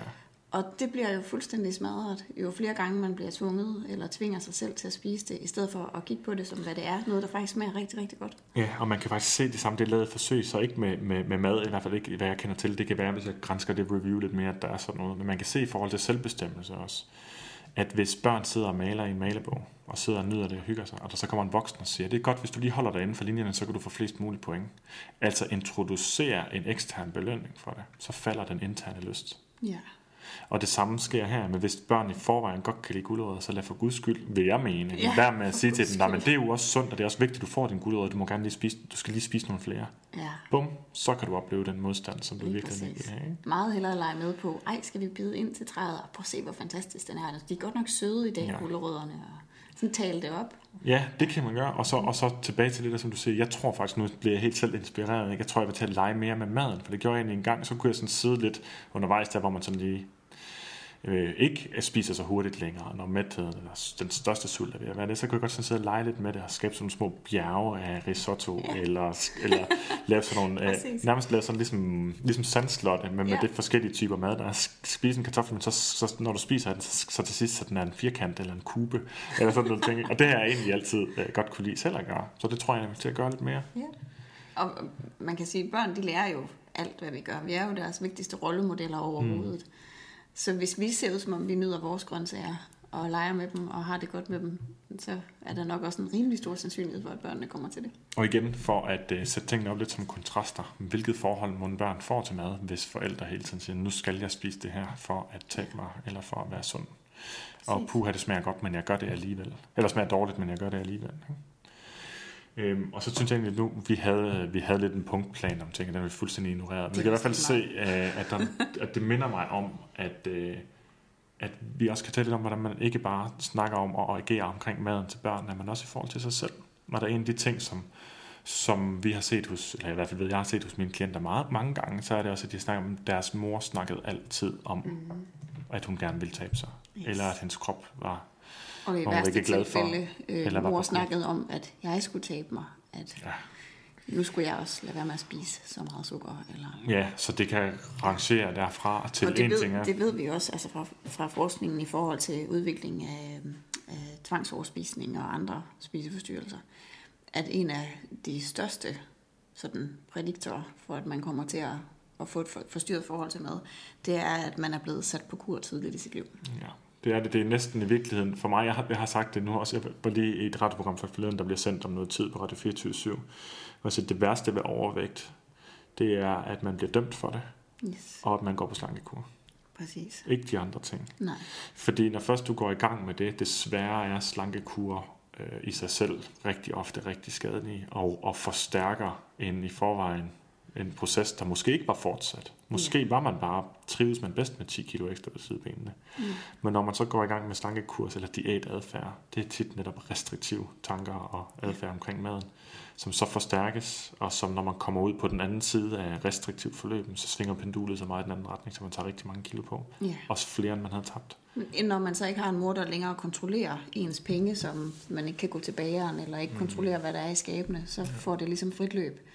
Og det bliver jo fuldstændig smadret, jo flere gange man bliver tvunget eller tvinger sig selv til at spise det, i stedet for at kigge på det som hvad det er, noget der faktisk smager rigtig, rigtig godt. Ja, og man kan faktisk se det samme, det er lavet forsøg, så ikke med, med, med mad, i hvert fald ikke, hvad jeg kender til. Det kan være, hvis jeg gransker det review lidt mere, at der er sådan noget. Men man kan se i forhold til selvbestemmelse også, at hvis børn sidder og maler i en malebog, og sidder og nyder det og hygger sig, og der så kommer en voksen og siger, det er godt, hvis du lige holder dig inden for linjerne, så kan du få flest mulige point. Altså introducere en ekstern belønning for det, så falder den interne lyst. Ja. Og det samme sker her, men hvis børn i forvejen godt kan lide gulerødder, så lad for guds skyld, vil jeg mene. Ja, lad med at sige til dem, nej, men det er jo også sundt, og det er også vigtigt, at du får din gulerødder, du må gerne lige spise, du skal lige spise nogle flere. Ja. Bum, så kan du opleve den modstand, som du lige virkelig ikke vil have. Ikke? Meget hellere at lege med på, ej, skal vi bide ind til træet, og prøv at se, hvor fantastisk den er. De er godt nok søde i dag, ja. Gulerødderne, og sådan tale det op. Ja, det kan man gøre, og så, og så tilbage til det der, som du siger, jeg tror faktisk, nu bliver jeg helt selv inspireret, ikke? Jeg tror, jeg vil til at lege mere med maden, for det gjorde jeg egentlig en gang, så kunne jeg sådan sidde lidt undervejs der, hvor man sådan lige øh, ikke spiser så hurtigt længere, når mætheden, eller den største sult er ved at være det, så kunne jeg godt sådan sidde og lege lidt med det, og skabe sådan nogle små bjerge af risotto, ja. eller, eller lave sådan nogle, øh, nærmest lave sådan ligesom, ligesom sandslotte, men med ja. det forskellige typer mad, der er spise en kartoffel, men så, så når du spiser den, så, så til sidst så den er en firkant, eller en kube, eller sådan nogle ting, og det har jeg egentlig altid øh, godt kunne lide selv at gøre, så det tror jeg, jeg vil til at gøre lidt mere. Ja. Og man kan sige, at børn, de lærer jo alt, hvad vi gør. Vi er jo deres vigtigste rollemodeller overhovedet. Mm. Så hvis vi ser ud, som om vi nyder vores grøntsager og leger med dem og har det godt med dem, så er der nok også en rimelig stor sandsynlighed for, at børnene kommer til det. Og igen, for at uh, sætte tingene op lidt som kontraster, hvilket forhold må børn får til mad, hvis forældre hele tiden siger, nu skal jeg spise det her for at tabe mig eller for at være sund. Præcis. Og puha, det smager godt, men jeg gør det alligevel. Eller smager dårligt, men jeg gør det alligevel. Øhm, og så synes jeg egentlig, at nu vi havde, vi havde lidt en punktplan om ting, og den var fuldstændig ignoreret. Men jeg kan i hvert fald se, øh, at, der, at det minder mig om, at, øh, at vi også kan tale lidt om, hvordan man ikke bare snakker om og agerer omkring maden til børn, men også i forhold til sig selv. Og der er en af de ting, som, som vi har set hos, eller i hvert fald ved, jeg har set hos mine klienter meget, mange gange, så er det også, at de snakker om, deres mor snakkede altid om, mm. at hun gerne ville tabe sig. Yes. Eller at hendes krop var... Og i værste tilfælde, øh, mor snakkede om, at jeg skulle tabe mig, at ja. nu skulle jeg også lade være med at spise så meget sukker. Eller... Ja, så det kan rangere derfra til en ting. Og det ved vi også altså fra, fra forskningen i forhold til udvikling af, af tvangsoverspisning og andre spiseforstyrrelser, at en af de største sådan, prædiktorer for, at man kommer til at, at få et forstyrret forhold til mad, det er, at man er blevet sat på kur tidligt i sit liv. Ja. Det er det, det er næsten i virkeligheden. For mig, jeg har, jeg har sagt det nu også, jeg var lige i et radioprogram for forleden, der bliver sendt om noget tid på Radio fireogtyve syv. Og så det værste ved overvægt, det er, at man bliver dømt for det, yes. og at man går på slankekur. Præcis. Ikke de andre ting. Nej. Fordi når først du går i gang med det, desværre er slankekur øh, i sig selv rigtig ofte rigtig skadelige, og, og forstærker en i forvejen en proces, der måske ikke var fortsat. Måske yeah. var man bare, trives man bedst med ti kilo ekstra på sidebenene. Mm. Men når man så går i gang med slankekurs eller diætadfærd, det er tit netop restriktive tanker og adfærd yeah. omkring maden, som så forstærkes, og som når man kommer ud på den anden side af restriktivt forløb, så svinger pendulet så meget i den anden retning, så man tager rigtig mange kilo på. Yeah. Også flere, end man havde tabt. Når man så ikke har en mor, der længere kontrollerer ens penge, som man ikke kan gå til bageren, eller ikke kontrollerer, mm. hvad der er i skabene, så yeah. får det ligesom frit løb.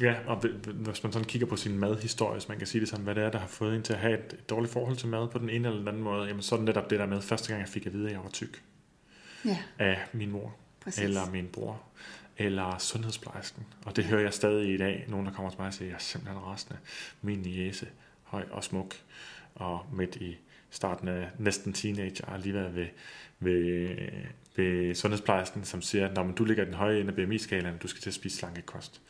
Ja, og hvis man sådan kigger på sin madhistorie, så man kan sige det sådan, hvad det er, der har fået en til at have et dårligt forhold til mad på den ene eller den anden måde, jamen så er det netop det der med, første gang jeg fik at vide, at jeg var tyk ja. af min mor, præcis. Eller min bror, eller sundhedsplejersken. Og det hører jeg stadig i dag, nogen der kommer til mig og siger, jeg er simpelthen rasende, min niece, høj og smuk, og midt i starten af næsten teenager, og lige været ved... ved ved sundhedsplejersken, som siger, at du ligger i den høje ende af B M I-skalaen, du skal til at spise slankekost.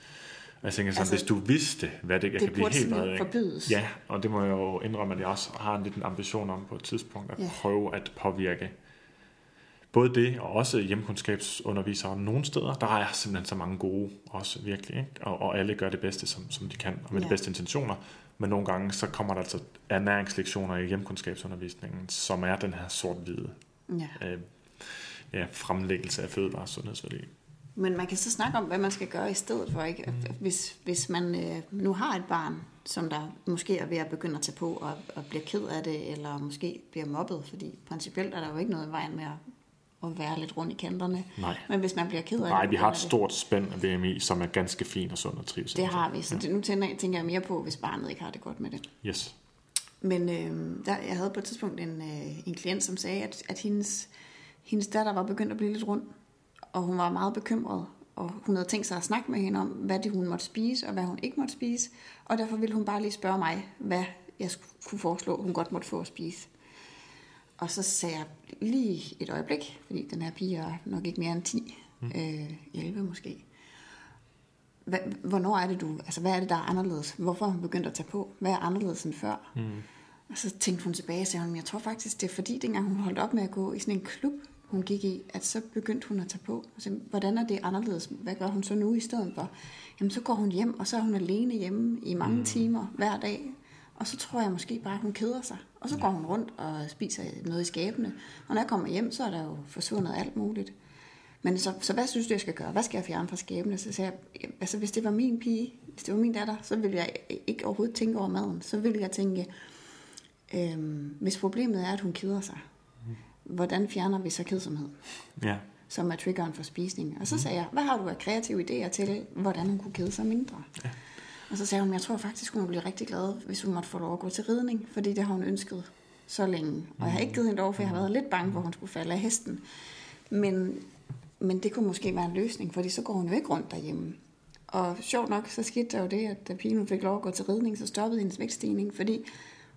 Jeg tænker sådan, altså, hvis du vidste, hvad det... Jeg det kan blive helt meget, forbydes. Ja, og det må jeg jo indrømme, at jeg også har en liten ambition om på et tidspunkt, at ja. prøve at påvirke både det, og også hjemkundskabsundervisere nogle steder. Der er simpelthen så mange gode også, virkelig. Ikke? Og, og alle gør det bedste, som, som de kan, og med ja. de bedste intentioner. Men nogle gange, så kommer der altså ernæringslektioner i hjemkundskabsundervisningen, som er den her sort-hvide ja. Øh, ja, fremlæggelse af fødevares sundhedsværdi. Men man kan så snakke om, hvad man skal gøre i stedet for, ikke? Hvis, hvis man øh, nu har et barn, som der måske er ved at begynde at tage på og, og bliver ked af det, eller måske bliver mobbet, fordi principielt er der jo ikke noget i vejen med at, at være lidt rundt i kanterne. Nej. Men hvis man bliver ked af... Nej, det... Nej, vi har et stort spænd af B M I, som er ganske fin og sund og trives. Det har vi, så ja. nu tænker, tænker jeg mere på, hvis barnet ikke har det godt med det. Yes. Men øh, der, jeg havde på et tidspunkt en, øh, en klient, som sagde, at, at hendes, hendes datter var begyndt at blive lidt rund. Og hun var meget bekymret, og hun havde tænkt sig at snakke med hende om, hvad det hun måtte spise, og hvad hun ikke måtte spise. Og derfor ville hun bare lige spørge mig, hvad jeg kunne foreslå, hun godt måtte få at spise. Og så sagde jeg lige et øjeblik, fordi den her pige er nok ikke mere end ti, mm. øh, elleve måske. Hvornår er det du, altså hvad er det, der er anderledes? Hvorfor har hun begyndt at tage på? Hvad er anderledes end før? Mm. Og så tænkte hun tilbage og sagde, hun, jeg tror faktisk, det er fordi, dengang hun holdt op med at gå i sådan en klub, hun gik i, at så begyndte hun at tage på. Altså, hvordan er det anderledes? Hvad gør hun så nu i stedet for? Jamen, så går hun hjem, og så er hun alene hjemme i mange mm. timer hver dag. Og så tror jeg måske bare, at hun keder sig. Og så ja. går hun rundt og spiser noget i skabene. Og når jeg kommer hjem, så er der jo forsvundet alt muligt. Men så, så hvad synes du, jeg skal gøre? Hvad skal jeg fjerne fra skabene? Så sagde jeg, altså hvis det var min pige, hvis det var min datter, så ville jeg ikke overhovedet tænke over maden. Så ville jeg tænke, øhm, hvis problemet er, at hun keder sig, hvordan fjerner vi så kedsomhed? Ja. Som er triggeren for spisning. Og så sagde jeg, hvad har du af kreative idéer til, hvordan hun kunne kede sig mindre? Ja. Og så sagde hun, jeg tror faktisk, hun ville blive rigtig glad, hvis hun måtte få lov at gå til ridning, fordi det har hun ønsket så længe. Og jeg har ikke givet hende over, for jeg har været lidt bange, hvor hun skulle falde af hesten. Men, men det kunne måske være en løsning, fordi så går hun jo ikke rundt derhjemme. Og sjovt nok, så skete der jo det, at da pigen fik lov at gå til ridning, så stoppede hendes vægtstigning, fordi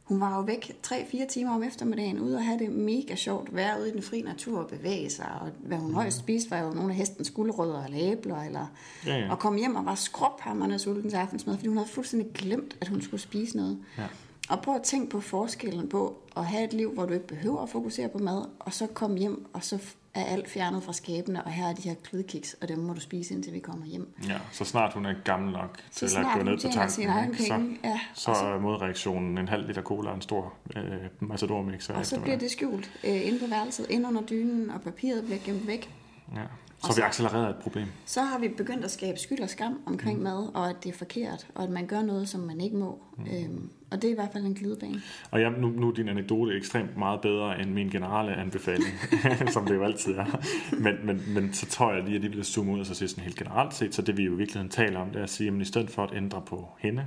hun var jo væk tre fire timer om eftermiddagen, ude og have det mega sjovt, være ude i den fri natur og bevæge sig, og hvad hun mm. højst spiste, var jo nogle af hestens gulerødder eller æbler, eller, ja, ja. og kom hjem og var skråphamrende sulten til aftensmad, fordi hun havde fuldstændig glemt, at hun skulle spise noget. Ja. Og prøv at tænke på forskellen på at have et liv, hvor du ikke behøver at fokusere på mad, og så komme hjem, og så er alt fjernet fra skabene, og her er de her kludkiks, og dem må du spise, indtil vi kommer hjem. Ja, så snart hun er gammel nok til at gå ned på tanken, så, ja, så, så er modreaktionen en halv liter cola og en stor øh, matadormix. Og så bliver det skjult øh, inde på værelset, inde under dynen, og papiret bliver gemt væk. Ja. Så har vi accelereret et problem. Så har vi begyndt at skabe skyld og skam omkring mm. mad, og at det er forkert, og at man gør noget, som man ikke må. Mm. Øhm, og det er i hvert fald en glidebane. Og ja, nu, nu er din anekdote ekstremt meget bedre end min generelle anbefaling, som det jo altid er. Men, men, men så tror jeg lige, at de vil zoome ud og så sige sådan helt generelt set. Så det vi jo i virkeligheden taler om, det er at sige, at i stedet for at ændre på hende,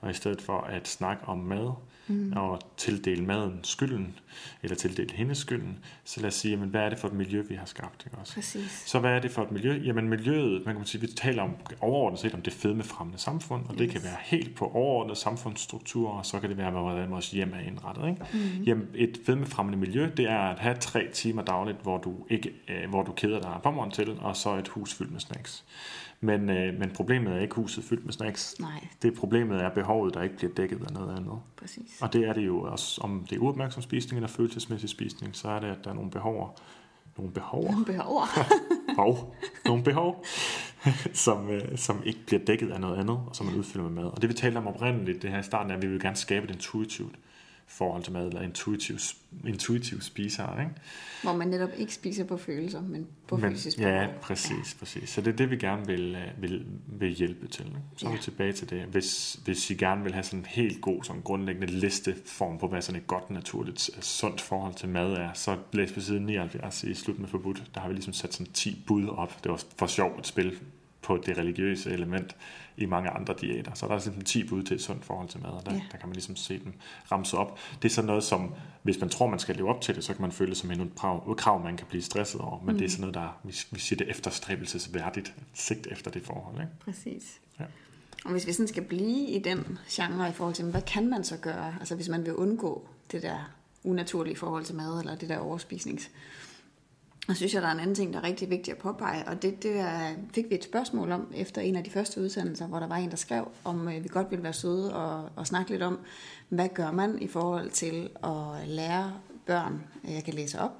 og i stedet for at snakke om mad, Mm. og tildele maden skylden, eller tildele hendes skylden, så lad os sige, jamen, hvad er det for et miljø, vi har skabt? Ikke også? Præcis. Så hvad er det for et miljø? Jamen miljøet, man kan sige, vi taler om, overordnet set om det fedmefremmende samfund, og yes. det kan være helt på overordnet samfundsstrukturer, og så kan det være, hvordan vores hjem er indrettet. Ikke? Mm. Jamen, et fedmefremmende miljø, det er at have tre timer dagligt, hvor du, ikke, øh, hvor du keder dig pommeren til, og så et hus fyldt med snacks. Men, øh, men problemet er ikke huset fyldt med snacks. Nej. Det problemet er behovet, der ikke bliver dækket af noget andet. Præcis. Og det er det jo også, om det er uopmærksom spisning eller følelsesmæssig spisning, så er det, at der er nogle behover. Nogle behover. Nogle behover. og nogle behov, som, øh, som ikke bliver dækket af noget andet, og som man udfylder med mad. Og det vi talte om oprindeligt, det her i starten, er, at vi vil gerne skabe et intuitivt forhold til mad, eller intuitive, intuitive spiser, ikke? Hvor man netop ikke spiser på følelser, men på fysisk. Ja, præcis, ja. præcis. Så det er det, vi gerne vil, vil, vil hjælpe til. Ikke? Så ja. er vi tilbage til det. Hvis, hvis I gerne vil have sådan en helt god, sådan grundlæggende listeform på, hvad sådan et godt, naturligt, sundt forhold til mad er, så læs på side nioghalvfjerds i Slut med forbudt. Der har vi ligesom sat sådan ti bud op. Det var for sjovt et spil på det religiøse element i mange andre diæter. Så der er simpelthen ti bud til et sundt forhold til mad, og der, yeah. der kan man ligesom se dem ramse op. Det er sådan noget, som hvis man tror, man skal leve op til det, så kan man føle det som endnu et krav, man kan blive stresset over. Men mm. det er sådan noget, der vi siger det efterstræbelsesværdigt, sigt efter det forhold. Ikke? Præcis. Ja. Og hvis vi sådan skal blive i den genre i forhold til, hvad kan man så gøre? Altså hvis man vil undgå det der unaturlige forhold til mad, eller det der overspisnings. Og synes jeg, der er en anden ting, der er rigtig vigtig at påpege, og det, det er, fik vi et spørgsmål om efter en af de første udsendelser, hvor der var en, der skrev, om øh, vi godt ville være søde og, og snakke lidt om, hvad gør man i forhold til at lære børn, jeg kan læse op.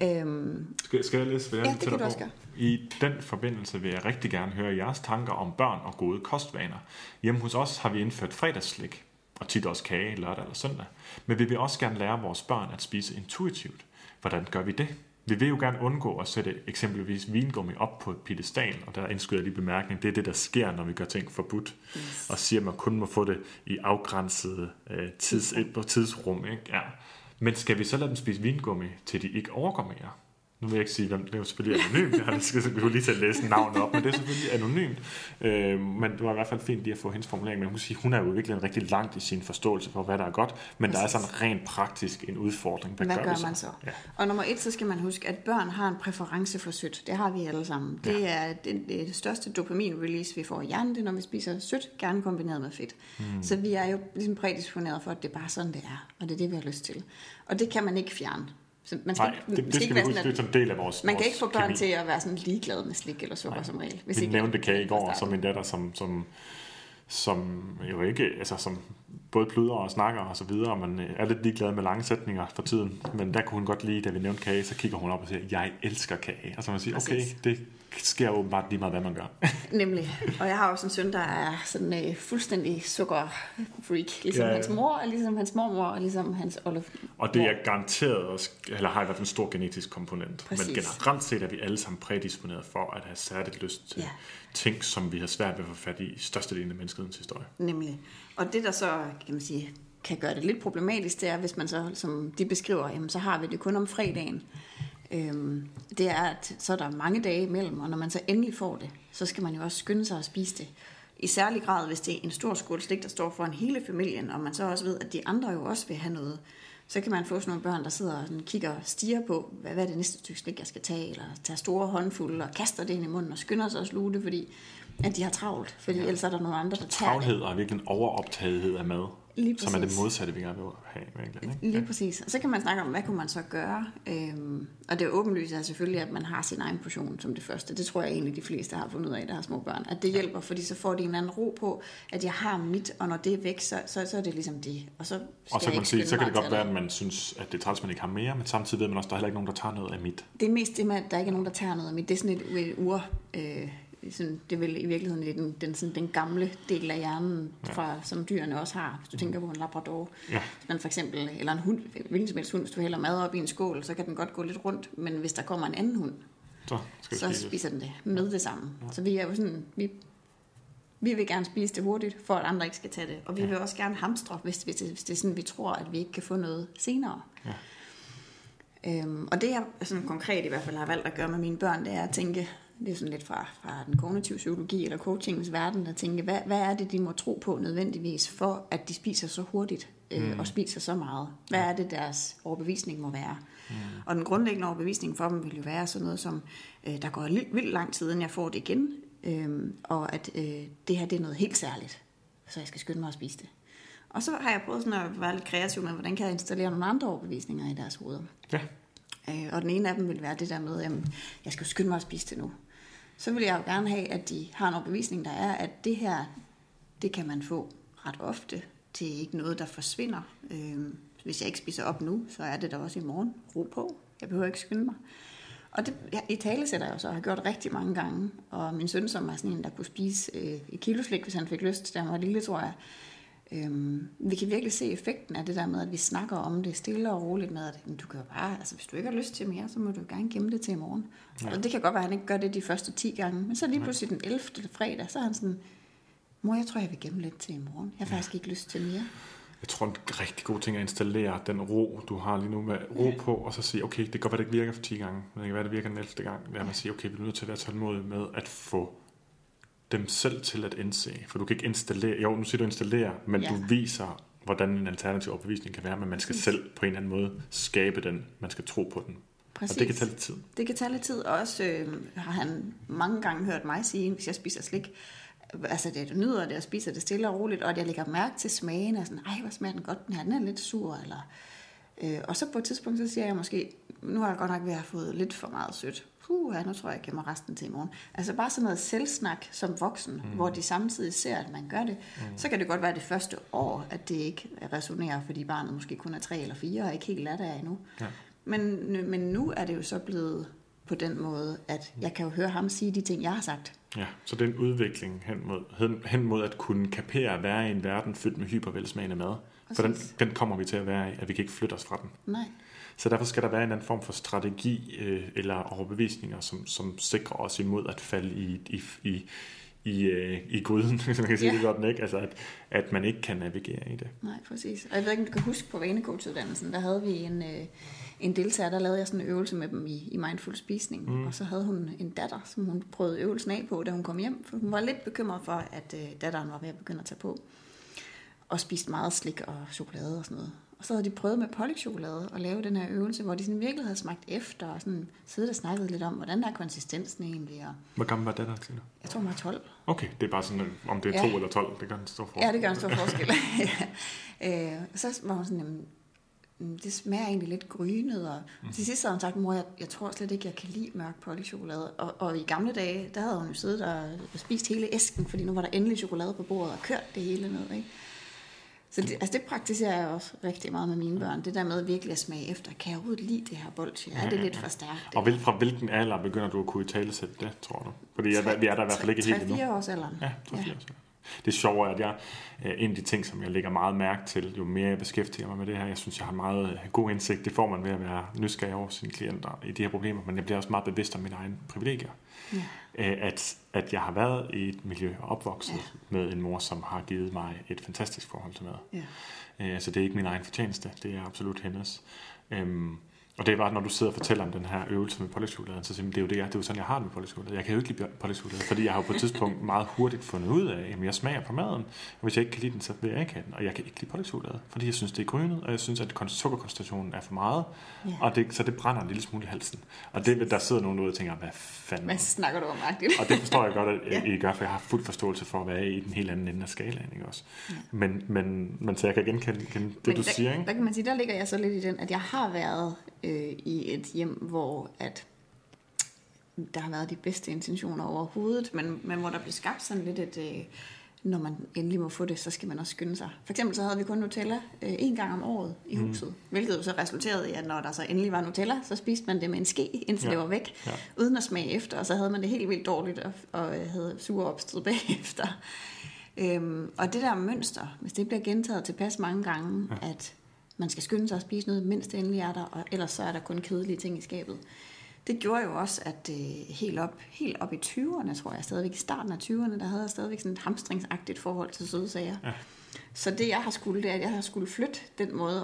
Ja. Øhm, skal, skal jeg læse, hvad jeg ja, det kan du også gøre. I den forbindelse vil jeg rigtig gerne høre jeres tanker om børn og gode kostvaner. Hjemme hos os har vi indført fredagsslik, og tit også kage lørdag eller søndag, men vi vil også gerne lære vores børn at spise intuitivt. Hvordan gør vi det? Vi vil jo gerne undgå at sætte eksempelvis vingummi op på et piedestal, og der indskyder jeg lige bemærkning, det er det, der sker, når vi gør ting forbudt, yes. og siger, at man kun må få det i afgrænsede øh, tids, tidsrum. Ikke? Ja. Men skal vi så lade dem spise vingummi, til de ikke overgår mere? Nu vil jeg ikke sige, hvem det er, jo selvfølgelig anonymt, jeg skal jo lige tage læse navnet op, men det er selvfølgelig anonymt. Øh, men det var i hvert fald fint lige at få hendes formulering, men hun siger, hun er jo virkelig rigtig langt i sin forståelse for, hvad der er godt, men Præcis. Der er sådan rent praktisk en udfordring. Hvad, hvad gør, gør man så? Ja. Og nummer et, så skal man huske, at børn har en præference for sødt. Det har vi alle sammen. Det ja. er det, det, det største dopamin-release, vi får i hjernen, det når vi spiser sødt, gerne kombineret med fedt. Hmm. Så vi er jo ligesom prædisponeret for, at det er bare sådan, det er, og det er det, vi har lyst til. Og det kan man ikke fjerne. Så man skal Nej, ikke, det, det skal, skal være sådan, at, som del af vores Man kan vores ikke få børn kemi. Til at være sådan ligeglade med slik eller sukker Nej, som regel. Vi nævnte kage i går som en datter, som, som, som jo ikke, altså som både pludrer og snakker og så videre, og man er lidt ligeglad med lange sætninger for tiden, men der kunne hun godt lide, da vi nævnte kage, så kigger hun op og siger, jeg elsker kage. Og så man siger, okay, det sker åbenbart lige meget, hvad man gør. Nemlig. Og jeg har også en søn, der er sådan øh, fuldstændig sukkerfreak. Ligesom ja, ja. hans mor, og ligesom hans mormor, og ligesom hans oldemor. Og det er garanteret, også, eller har i hvert fald en stor genetisk komponent. Præcis. Men generelt set er vi alle sammen prædisponeret for at have særligt lyst til ja. ting, som vi har svært ved at få fat i i størstedelen af menneskets historie. Nemlig. Og det der så, kan man sige, kan gøre det lidt problematisk, det er, hvis man så, som de beskriver, jamen, så har vi det kun om fredagen. Øhm, det er, at så er der mange dage imellem, og når man så endelig får det, så skal man jo også skynde sig at spise det. I særlig grad, hvis det er en stor skål slik, der står foran hele familien, og man så også ved, at de andre jo også vil have noget, så kan man få sådan nogle børn, der sidder og kigger og stiger på, hvad er det næste stykke slik, jeg skal tage, eller tager store håndfulde og kaster det ind i munden og skynder sig at sluge det, fordi at de har travlt, fordi ja. ellers er der nogle andre, der tager det. Travlhed og virkelig en overoptagethed af mad. Lige som er det modsatte, vi gerne vil have. Ikke? Lige ja. Præcis. Og så kan man snakke om, hvad kunne man så gøre? Øhm, og det er åbenlyst er selvfølgelig, at man har sin egen portion som det første. Det tror jeg egentlig, de fleste har fundet ud af, der har små børn. At det ja. Hjælper, fordi så får de en eller anden ro på, at jeg har mit, og når det er væk, så, så, så er det ligesom det. Og så, og så kan man sige, så kan det godt være, at man synes, at det er træls, man ikke har mere, men samtidig ved man også, at der er heller ikke nogen, der tager noget af mit. Det er mest det med, at der ikke er nogen, der tager noget af mit. Det er sådan et ur... Øh, sådan, det er vel i virkeligheden den, den, sådan, den gamle del af hjernen, ja. Fra, som dyrene også har. Hvis du tænker på en labrador, ja. Hvis man for eksempel, eller en hund, hvilken som helst hund, hvis du hælder mad op i en skål, så kan den godt gå lidt rundt, men hvis der kommer en anden hund, så, så spiser den det med det samme. Ja. Så vi er jo sådan, vi, vi vil gerne spise det hurtigt, for at andre ikke skal tage det, og vi ja. Vil også gerne hamstre, hvis, hvis, det, hvis det er sådan, vi tror, at vi ikke kan få noget senere. Ja. Øhm, og det jeg sådan konkret i hvert fald har valgt at gøre med mine børn, det er at tænke, det er sådan lidt fra, fra den kognitive psykologi eller coachingens verden, at tænke, hvad, hvad er det, de må tro på nødvendigvis, for at de spiser så hurtigt øh, mm. og spiser så meget? Hvad ja. Er det, deres overbevisning må være? Mm. Og den grundlæggende overbevisning for dem vil jo være sådan noget som, øh, der går lidt vildt lang tid, inden jeg får det igen, øh, og at øh, det her det er noget helt særligt, så jeg skal skynde mig at spise det. Og så har jeg prøvet sådan at være lidt kreativ med, hvordan kan jeg installere nogle andre overbevisninger i deres hoveder? Ja. Øh, og den ene af dem vil være det der med, at jeg skal skynde mig at spise det nu. Så vil jeg jo gerne have, at de har en overbevisning, der er, at det her, det kan man få ret ofte. Det er ikke noget, der forsvinder. Øh, hvis jeg ikke spiser op nu, så er det der også i morgen. Ro på. Jeg behøver ikke skynde mig. Og det jeg, i tale sætter jeg jo så, og har gjort rigtig mange gange. Og min søn, som var sådan en, der kunne spise øh, et kilo slik, hvis han fik lyst, da han var lille, tror jeg. Øhm, vi kan virkelig se effekten af det der med, at vi snakker om det stille og roligt med, at du kan jo bare, altså hvis du ikke har lyst til mere, så må du jo gerne gemme det til i morgen. Ja. Og det kan godt være, at han ikke gør det de første ti gange, men så lige pludselig den ellevte fredag, så er han sådan, mor, jeg tror, jeg vil gemme lidt til i morgen. Jeg har faktisk ja. Ikke lyst til mere. Jeg tror, en rigtig god ting at installere den ro, du har lige nu med ro ja. På, og så sige, okay, det kan godt være, det ikke virker for ti gange, men det kan være, det virker den ellevte gang, hvor man ja. Siger, okay, vi er nødt til at være tålmodige med at få dem selv til at indse, for du kan ikke installere, jo, nu siger du installere, men ja. Du viser, hvordan en alternativ opbevisning kan være, men man skal præcis. Selv på en eller anden måde skabe den, man skal tro på den. Præcis. Og det kan tage lidt tid. Det kan tage lidt tid, og også øh, har han mange gange hørt mig sige, hvis jeg spiser slik, altså det du nyder det, og spiser det stille og roligt, og at jeg lægger mærke til smagen, og sådan, ej, hvor smager den godt, den her, den er lidt sur, eller, øh, og så på et tidspunkt, så siger jeg måske, nu har jeg godt nok ved at have fået lidt for meget sødt, puh, ja, nu tror jeg, jeg gemmer resten til i morgen. Altså bare sådan noget selvsnak som voksen, mm. hvor de samtidig ser, at man gør det, mm. så kan det godt være det første år, at det ikke resonerer, fordi barnet måske kun er tre eller fire, og ikke helt er der endnu. Ja. Men, men nu er det jo så blevet på den måde, at jeg kan jo høre ham sige de ting, jeg har sagt. Ja, så det er en udvikling hen mod, hen, hen mod at kunne kapere at være i en verden fyldt med hypervelsmagende mad. For den, den kommer vi til at være i, at vi kan ikke flytte os fra den. Nej. Så derfor skal der være en anden form for strategi øh, eller overbevisninger, som, som sikrer os imod at falde i, i, i, i, øh, i gryden, hvis man kan sige yeah. det godt, ikke? Altså, at, at man ikke kan navigere i det. Nej, præcis. Og jeg ved ikke, om du kan huske på Vanicoach-uddannelsen, der havde vi en, øh, en deltager, der lavede jeg sådan en øvelse med dem i, i mindful spisning, mm. og så havde hun en datter, som hun prøvede øvelsen af på, da hun kom hjem, for hun var lidt bekymret for, at øh, datteren var ved at begynde at tage på, og spiste meget slik og chokolade og sådan noget. Og så havde de prøvet med pålægtschokolade at lave den her øvelse, hvor de sådan virkelig havde smagt efter og sådan siddet og snakket lidt om, hvordan der er konsistensen egentlig. Og hvor gammel var det der, Tina? Jeg tror, hun var tolv. Okay, det er bare sådan, om det er to ja. Eller tolv, det gør en stor forskel. Ja, det gør en stor forskel. ja. øh, så var hun sådan, det smager egentlig lidt grynet. Og mm. til sidst havde hun sagt, mor, jeg, jeg tror slet ikke, jeg kan lide mørk pålægtschokolade. Og, og i gamle dage, der havde hun jo siddet og spist hele æsken, fordi nu var der endelig chokolade på bordet og kørt det hele ned, ikke? Så det, altså det praktiserer jeg også rigtig meget med mine børn. Det der med virkelig at smage efter. Kan jeg overhovedet lide det her bolsje? Er det ja, ja, ja. Lidt for stærkt? Og fra hvilken alder begynder du at kunne italesætte det, tror du? Fordi vi er der i hvert fald ikke helt endnu. tre til fire års alderen. Ja, tre til fire års alderen. Det er sjovt, at jeg, en af de ting, som jeg lægger meget mærke til, jo mere jeg beskæftiger mig med det her, jeg synes, jeg har meget god indsigt. Det får man ved at være nysgerrig over sine klienter i de her problemer, men jeg bliver også meget bevidst om mine egne privilegier. Ja. At, at jeg har været i et miljø og opvokset ja. Med en mor, som har givet mig et fantastisk forhold til mad. Ja. Så det er ikke min egen fortjeneste, det er absolut hendes. Og det er bare, når du sidder og fortæller om den her øvelse med pålægschokolade, så siger man, det er jo det, jeg, det er jo sådan, jeg har det med pålægschokolade. Jeg kan jo ikke lide pålægschokolade, fordi jeg har jo på et tidspunkt meget hurtigt fundet ud af, at jeg smager på maden, og hvis jeg ikke kan lide den, så vil jeg ikke have den. Og jeg kan ikke lide pålægschokolade, fordi jeg synes, det er grynet, og jeg synes, at sukkerkoncentrationen er for meget, ja. og det, så det brænder en lille smule i halsen. Og det, der sidder nogen derude og tænker, hvad fanden? Hvad snakker du om, agtigt? Og det forstår jeg godt, at I ja. gør, for jeg har fuld forståelse for at være i den helt anden ende af skalaen, ikke også? Ja. Men, men, men så jeg kan genkende det, men du der, siger, ikke? Der kan man sige, der ligger jeg så lidt i den, at jeg har været i et hjem, hvor at der har været de bedste intentioner overhovedet, men, men hvor der blev skabt sådan lidt et, øh, når man endelig må få det, så skal man også skynde sig. For eksempel så havde vi kun Nutella øh, en gang om året i huset, mm. hvilket jo så resulterede i, at når der så endelig var Nutella, så spiste man det med en ske, indtil ja. det var væk, ja. uden at smage efter, og så havde man det helt vildt dårligt, og, og havde sure opstød bagefter. Øhm, og det der mønster, hvis det bliver gentaget tilpas mange gange, ja. at man skal skynde sig at spise noget, mens det endelig er der, og ellers så er der kun kedelige ting i skabet. Det gjorde jo også, at øh, helt, op, helt op i tyverne, tror jeg, stadigvæk i starten af tyverne, der havde jeg stadigvæk sådan et hamstringsagtigt forhold til søde sager. Ja. Så det jeg har skulle, det er, at jeg har skulle flytte den måde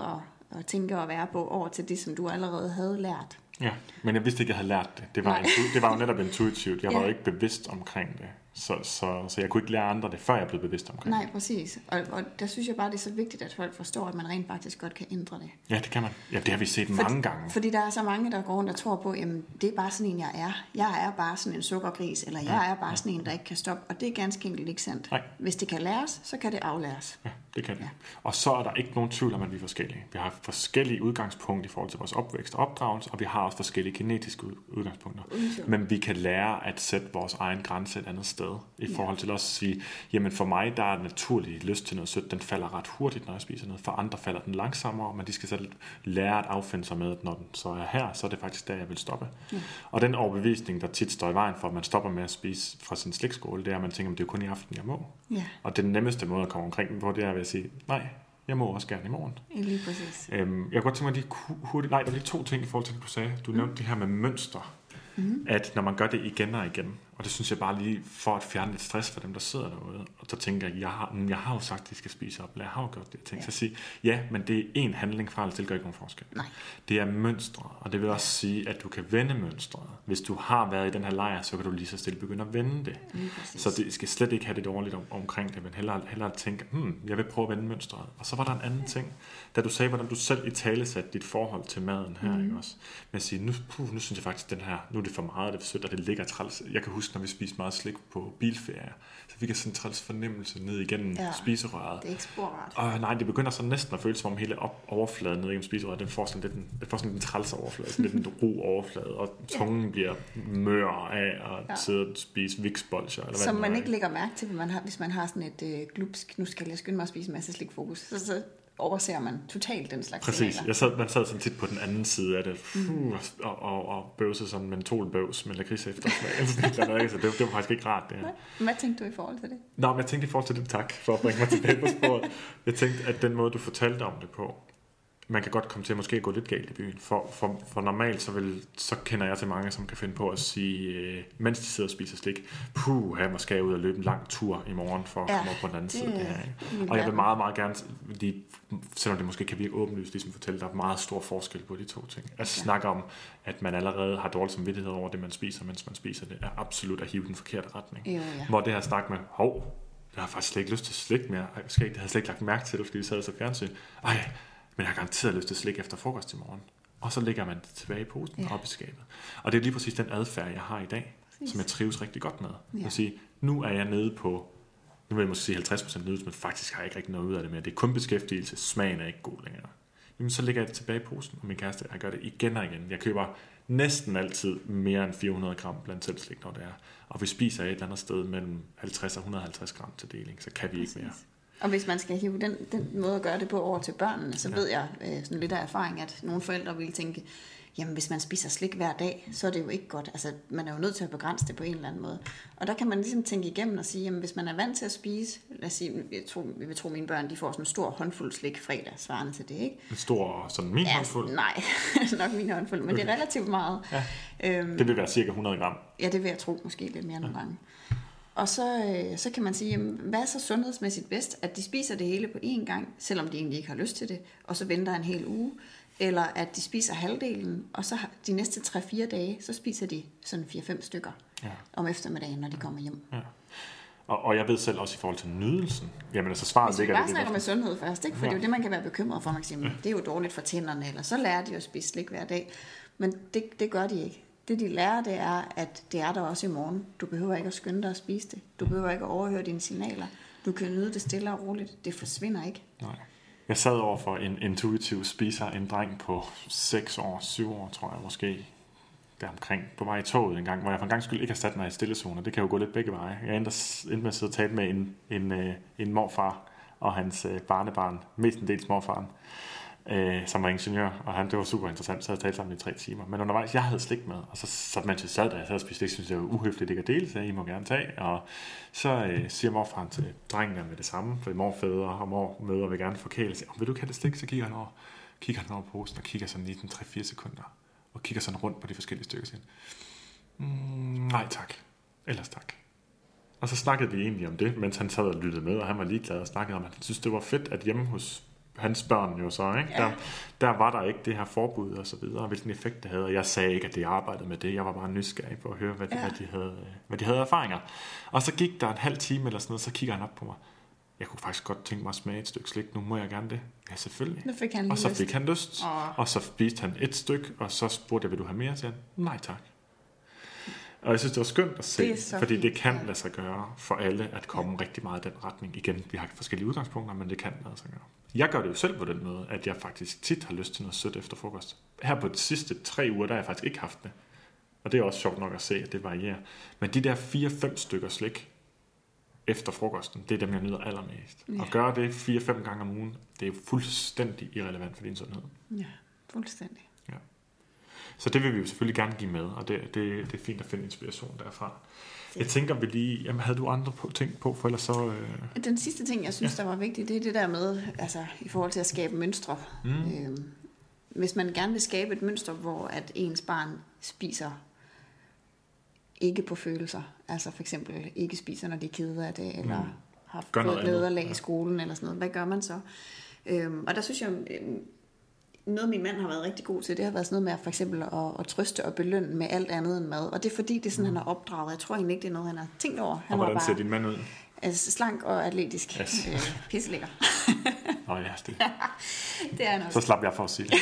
at, at tænke og være på over til det, som du allerede havde lært. Ja, men jeg vidste ikke, jeg havde lært det. Det var, intu- det var jo netop intuitivt. Jeg var ja. jo ikke bevidst omkring det. Så, så, så jeg kunne ikke lære andre det, før jeg blev bevidst omkring det. Nej, præcis. Og, og der synes jeg bare, det er så vigtigt, at folk forstår, at man rent faktisk godt kan ændre det. Ja, det kan man. Ja, det har vi set for, mange gange. Fordi der er så mange, der går rundt og tror på, jamen, det er bare sådan en, jeg er. Jeg er bare sådan en sukkergris, eller jeg ja. er bare sådan en, der ikke kan stoppe. Og det er ganske enkelt ikke sandt. Nej. Hvis det kan læres, så kan det aflæres. Ja, det kan det. Ja. Og så er der ikke nogen tvivl om, at vi er forskellige. Vi har forskellige udgangspunkter i forhold til vores opvækst og opdragelse, og vi har også forskellige genetiske udgangspunkter. Undskyld. Men vi kan lære at sætte vores egen grænse et andet sted, i forhold til også at sige, jamen for mig, der er en naturlig lyst til noget sødt, den falder ret hurtigt, når jeg spiser noget. For andre falder den langsommere, men de skal så lære at affinde sig med, at når den så er her, så er det faktisk der, jeg vil stoppe. Ja. Og den overbevisning, der tit står i vejen for, at man stopper med at spise fra sin slikskål, det er, at man tænker, at det er kun i aften, jeg må. Ja. Og den nemmeste måde at komme omkring på, det er ved at sige, nej, jeg må også gerne i morgen. Lige præcis. Øhm, jeg kan godt tænke mig lige hurtigt, nej, der er lige to ting i forhold til, at du sagde. Du mm. nævnte det her med mønster. Mm-hmm. At når man gør det igen og igen, og det synes jeg bare lige for at fjerne lidt stress for dem, der sidder derude, og så tænker jeg, jeg har, jeg har jo sagt, at de skal spise op, eller jeg har jo gjort det, jeg tænker, ja. så sige, ja, men det er én handling fra, eller det gør ikke nogen forskel. Nej. Det er mønstre, og det vil også sige, at du kan vende mønstre. Hvis du har været i den her lejr, så kan du lige så stille begynde at vende det. Ja, så det skal slet ikke have det dårligt om, omkring det, men hellere, hellere tænke, hmm, jeg vil prøve at vende mønstret. Og så var der en anden ting, da du sagde, hvordan du selv italesatte dit forhold til maden her, mm-hmm. ikke også? Men at sige, nu, puh, nu synes jeg faktisk, den her, nu er det for meget, det er for sødt, og det ligger træls. Jeg kan huske, når vi spiste meget slik på bilferier, så vi kan sådan en træls fornemmelse ned igennem ja, spiserøret. Det er ikke sporret. Og nej, det begynder så næsten at føles som om hele op- overfladen ned igennem spiserøret, den får sådan lidt en, den, den træls overflade, sådan lidt en ro overflade, og tungen ja. bliver mør af at ja. sidde og spise viksbolcher. Eller som man ikke lægger mærke til, hvis man har, hvis man har sådan et øh, glupsk, nu skal jeg skynde mig at spise en masse slik fokus, så, så overser man totalt den slags. Præcis. Jeg sad, man sad sådan tit på den anden side af det, mm. og, og, og bøvsede sådan en mentolbøvs med lakrids eftersmag. det, det var faktisk ikke rart. Ja. Hvad tænkte du i forhold til det? Nej, men jeg tænkte i forhold til det, tak for at bringe mig tilbage på sporet. Jeg tænkte, at den måde, du fortalte om det på, man kan godt komme til at måske gå lidt galt i byen. For, for, for normalt, så, vil, så kender jeg til mange, som kan finde på at sige, øh, mens de sidder og spiser slik, puh, her måske jeg ud og løbe en lang tur i morgen, for at ja, komme op på den anden det, side. Det her, ikke? Og jeg vil meget, meget gerne, de, selvom det måske kan virke åbenlyst, ligesom fortælle, der er meget stor forskel på de to ting. At ja. snakke om, at man allerede har dårlig samvittighed over det, man spiser, mens man spiser det, er absolut at hive den forkerte retning. Jo, ja. Hvor det her snak med, hov, jeg har faktisk slet ikke lyst til slik mere. Ej, måske, det havde jeg slet ikke lagt mærke til, fordi vi sad og så fjernsyn. Ej, men jeg har garanteret lyst til slik efter frokost i morgen. Og så lægger man det tilbage i posen ja. op i skabet. Og det er lige præcis den adfærd, jeg har i dag, præcis. som jeg trives rigtig godt med. Ja. At sige, nu er jeg nede på, nu vil jeg måske sige halvtreds procent nydelse, men faktisk har jeg ikke rigtig noget ud af det mere. Det er kun beskæftigelse, smagen er ikke god længere. Jamen, så lægger jeg det tilbage i posen, og min kæreste, jeg gør det igen og igen. Jeg køber næsten altid mere end fire hundrede gram blandt selv slik, når det er. Og vi spiser et eller andet sted mellem halvtreds og et hundrede og halvtreds gram til deling, så kan vi ikke mere. Og hvis man skal hive den, den måde at gøre det på over til børnene, så ja. ved jeg øh, sådan lidt af erfaring, at nogle forældre ville tænke, jamen hvis man spiser slik hver dag, så er det jo ikke godt. Altså man er jo nødt til at begrænse det på en eller anden måde. Og der kan man ligesom tænke igennem og sige, jamen hvis man er vant til at spise, lad os sige, jeg, tror, jeg vil tro mine børn, de får sådan en stor håndfuld slik fredag, svarende til det, ikke? En stor, sådan min ja, håndfuld? Nej, nok min håndfuld, men okay. det er relativt meget. Ja. Øhm, det vil være cirka hundrede gram. Ja, det vil jeg tro måske lidt mere ja. nogle gange. Og så, så kan man sige, jamen, hvad er så sundhedsmæssigt bedst, at de spiser det hele på én gang, selvom de egentlig ikke har lyst til det, og så venter en hel uge, eller at de spiser halvdelen, og så de næste tre fire dage, så spiser de sådan fire fem stykker ja. om eftermiddagen, når de kommer hjem. Ja. Og, og jeg ved selv også i forhold til nydelsen. Jamen altså svaret ligger... Hvis vi bare snakker med sundhed først, ikke? For ja. det er jo det, man kan være bekymret for. Man kan sige, det er jo dårligt for tænderne, eller så lærer de jo at spise slik hver dag. Men det, det gør de ikke. Det de lærer, det er, at det er der også i morgen. Du behøver ikke at skynde dig at spise det. Du behøver ikke at overhøre dine signaler. Du kan nyde det stille og roligt. Det forsvinder ikke. Nej. Jeg sad over for en intuitiv spiser, en dreng på seks år, syv år, tror jeg måske, der omkring på vej i toget en gang, hvor jeg for en gang skyld ikke har sat mig i stillezoner. Det kan jo gå lidt begge veje. Jeg endte med at sidde og tale med en, en, en morfar og hans barnebarn, mestendels morfaren, øh, som var ingeniør, og han, det var super interessant, så jeg talte sammen i tre timer. Men undervejs, jeg havde slik med, og så, så mens jeg sad der, jeg sad og spiste slik, synes jeg var uhøfligt ikke at dele, så I må gerne tage. Og så øh, siger morfaren til drengene med det samme, for morfædre og mormødre vil gerne forkæle sig. Vil du ikke have det slik? Så kigger han over, kigger han over posen og kigger sådan i den tre fire sekunder. Og kigger sådan rundt på de forskellige stykker siden. Mm, nej tak. Ellers tak. Og så snakkede vi egentlig om det, mens han sad og lyttede med, og han var ligeglad og snakkede om, at han synes det var fedt, at hjemme hos hans børn jo så, ikke? Ja. Der, der var der ikke det her forbud og så videre, og hvilken effekt det havde. Og jeg sagde ikke, at de arbejdede med det. Jeg var bare nysgerrig på at høre, hvad de, ja. hvad de, havde, hvad de havde erfaringer. Og så gik der en halv time eller sådan noget, så kigger han op på mig. Jeg kunne faktisk godt tænke mig at smage et stykke slik. Nu må jeg gerne det. Ja, selvfølgelig. Og så fik han lyst. Oh. Og så spiste han et stykke, og så spurgte jeg, vil du have mere? Så jeg, nej tak. Og jeg synes, det var skønt at se, det fordi fint. Det kan lade sig gøre for alle at komme ja. rigtig meget i den retning. Igen, vi har forskellige udgangspunkter, men det kan lade sig gøre. Jeg gør det jo selv på den måde, at jeg faktisk tit har lyst til noget sødt efter frokost. Her på de sidste tre uger, der har jeg faktisk ikke haft det. Og det er også sjovt nok at se, at det varierer. Men de der fire fem stykker slik efter frokosten, det er dem, jeg nyder allermest. Ja. At gøre det fire fem gange om ugen, det er fuldstændig irrelevant for din sundhed. Ja, fuldstændig. Ja. Så det vil vi jo selvfølgelig gerne give med, og det, det, det er fint at finde inspiration derfra. Det. Jeg tænker, vi lige, jamen, havde du andre på, ting på, for ellers så... Øh... Den sidste ting, jeg synes, ja. der var vigtigt, det er det der med, altså i forhold til at skabe mønstre. Mm. Øhm, hvis man gerne vil skabe et mønster, hvor at ens barn spiser ikke på følelser, altså for eksempel ikke spiser, når de er kede af det, eller mm. har fået nederlag ja. i skolen, eller sådan noget. Hvad gør man så? Øhm, og der synes jeg, øhm, noget min mand har været rigtig god til, det har været sådan noget med at, for eksempel at, at trøste og belønne med alt andet end mad. Og det er fordi, det er sådan, mm. han har opdraget. Jeg tror egentlig ikke, det er noget, han har tænkt over. Han og hvordan var bare, ser din mand ud? Altså, slank og atletisk. Yes. Øh, pisselækker. Nå ja, det. Ja, det er han også. Så slap jeg for at sige det.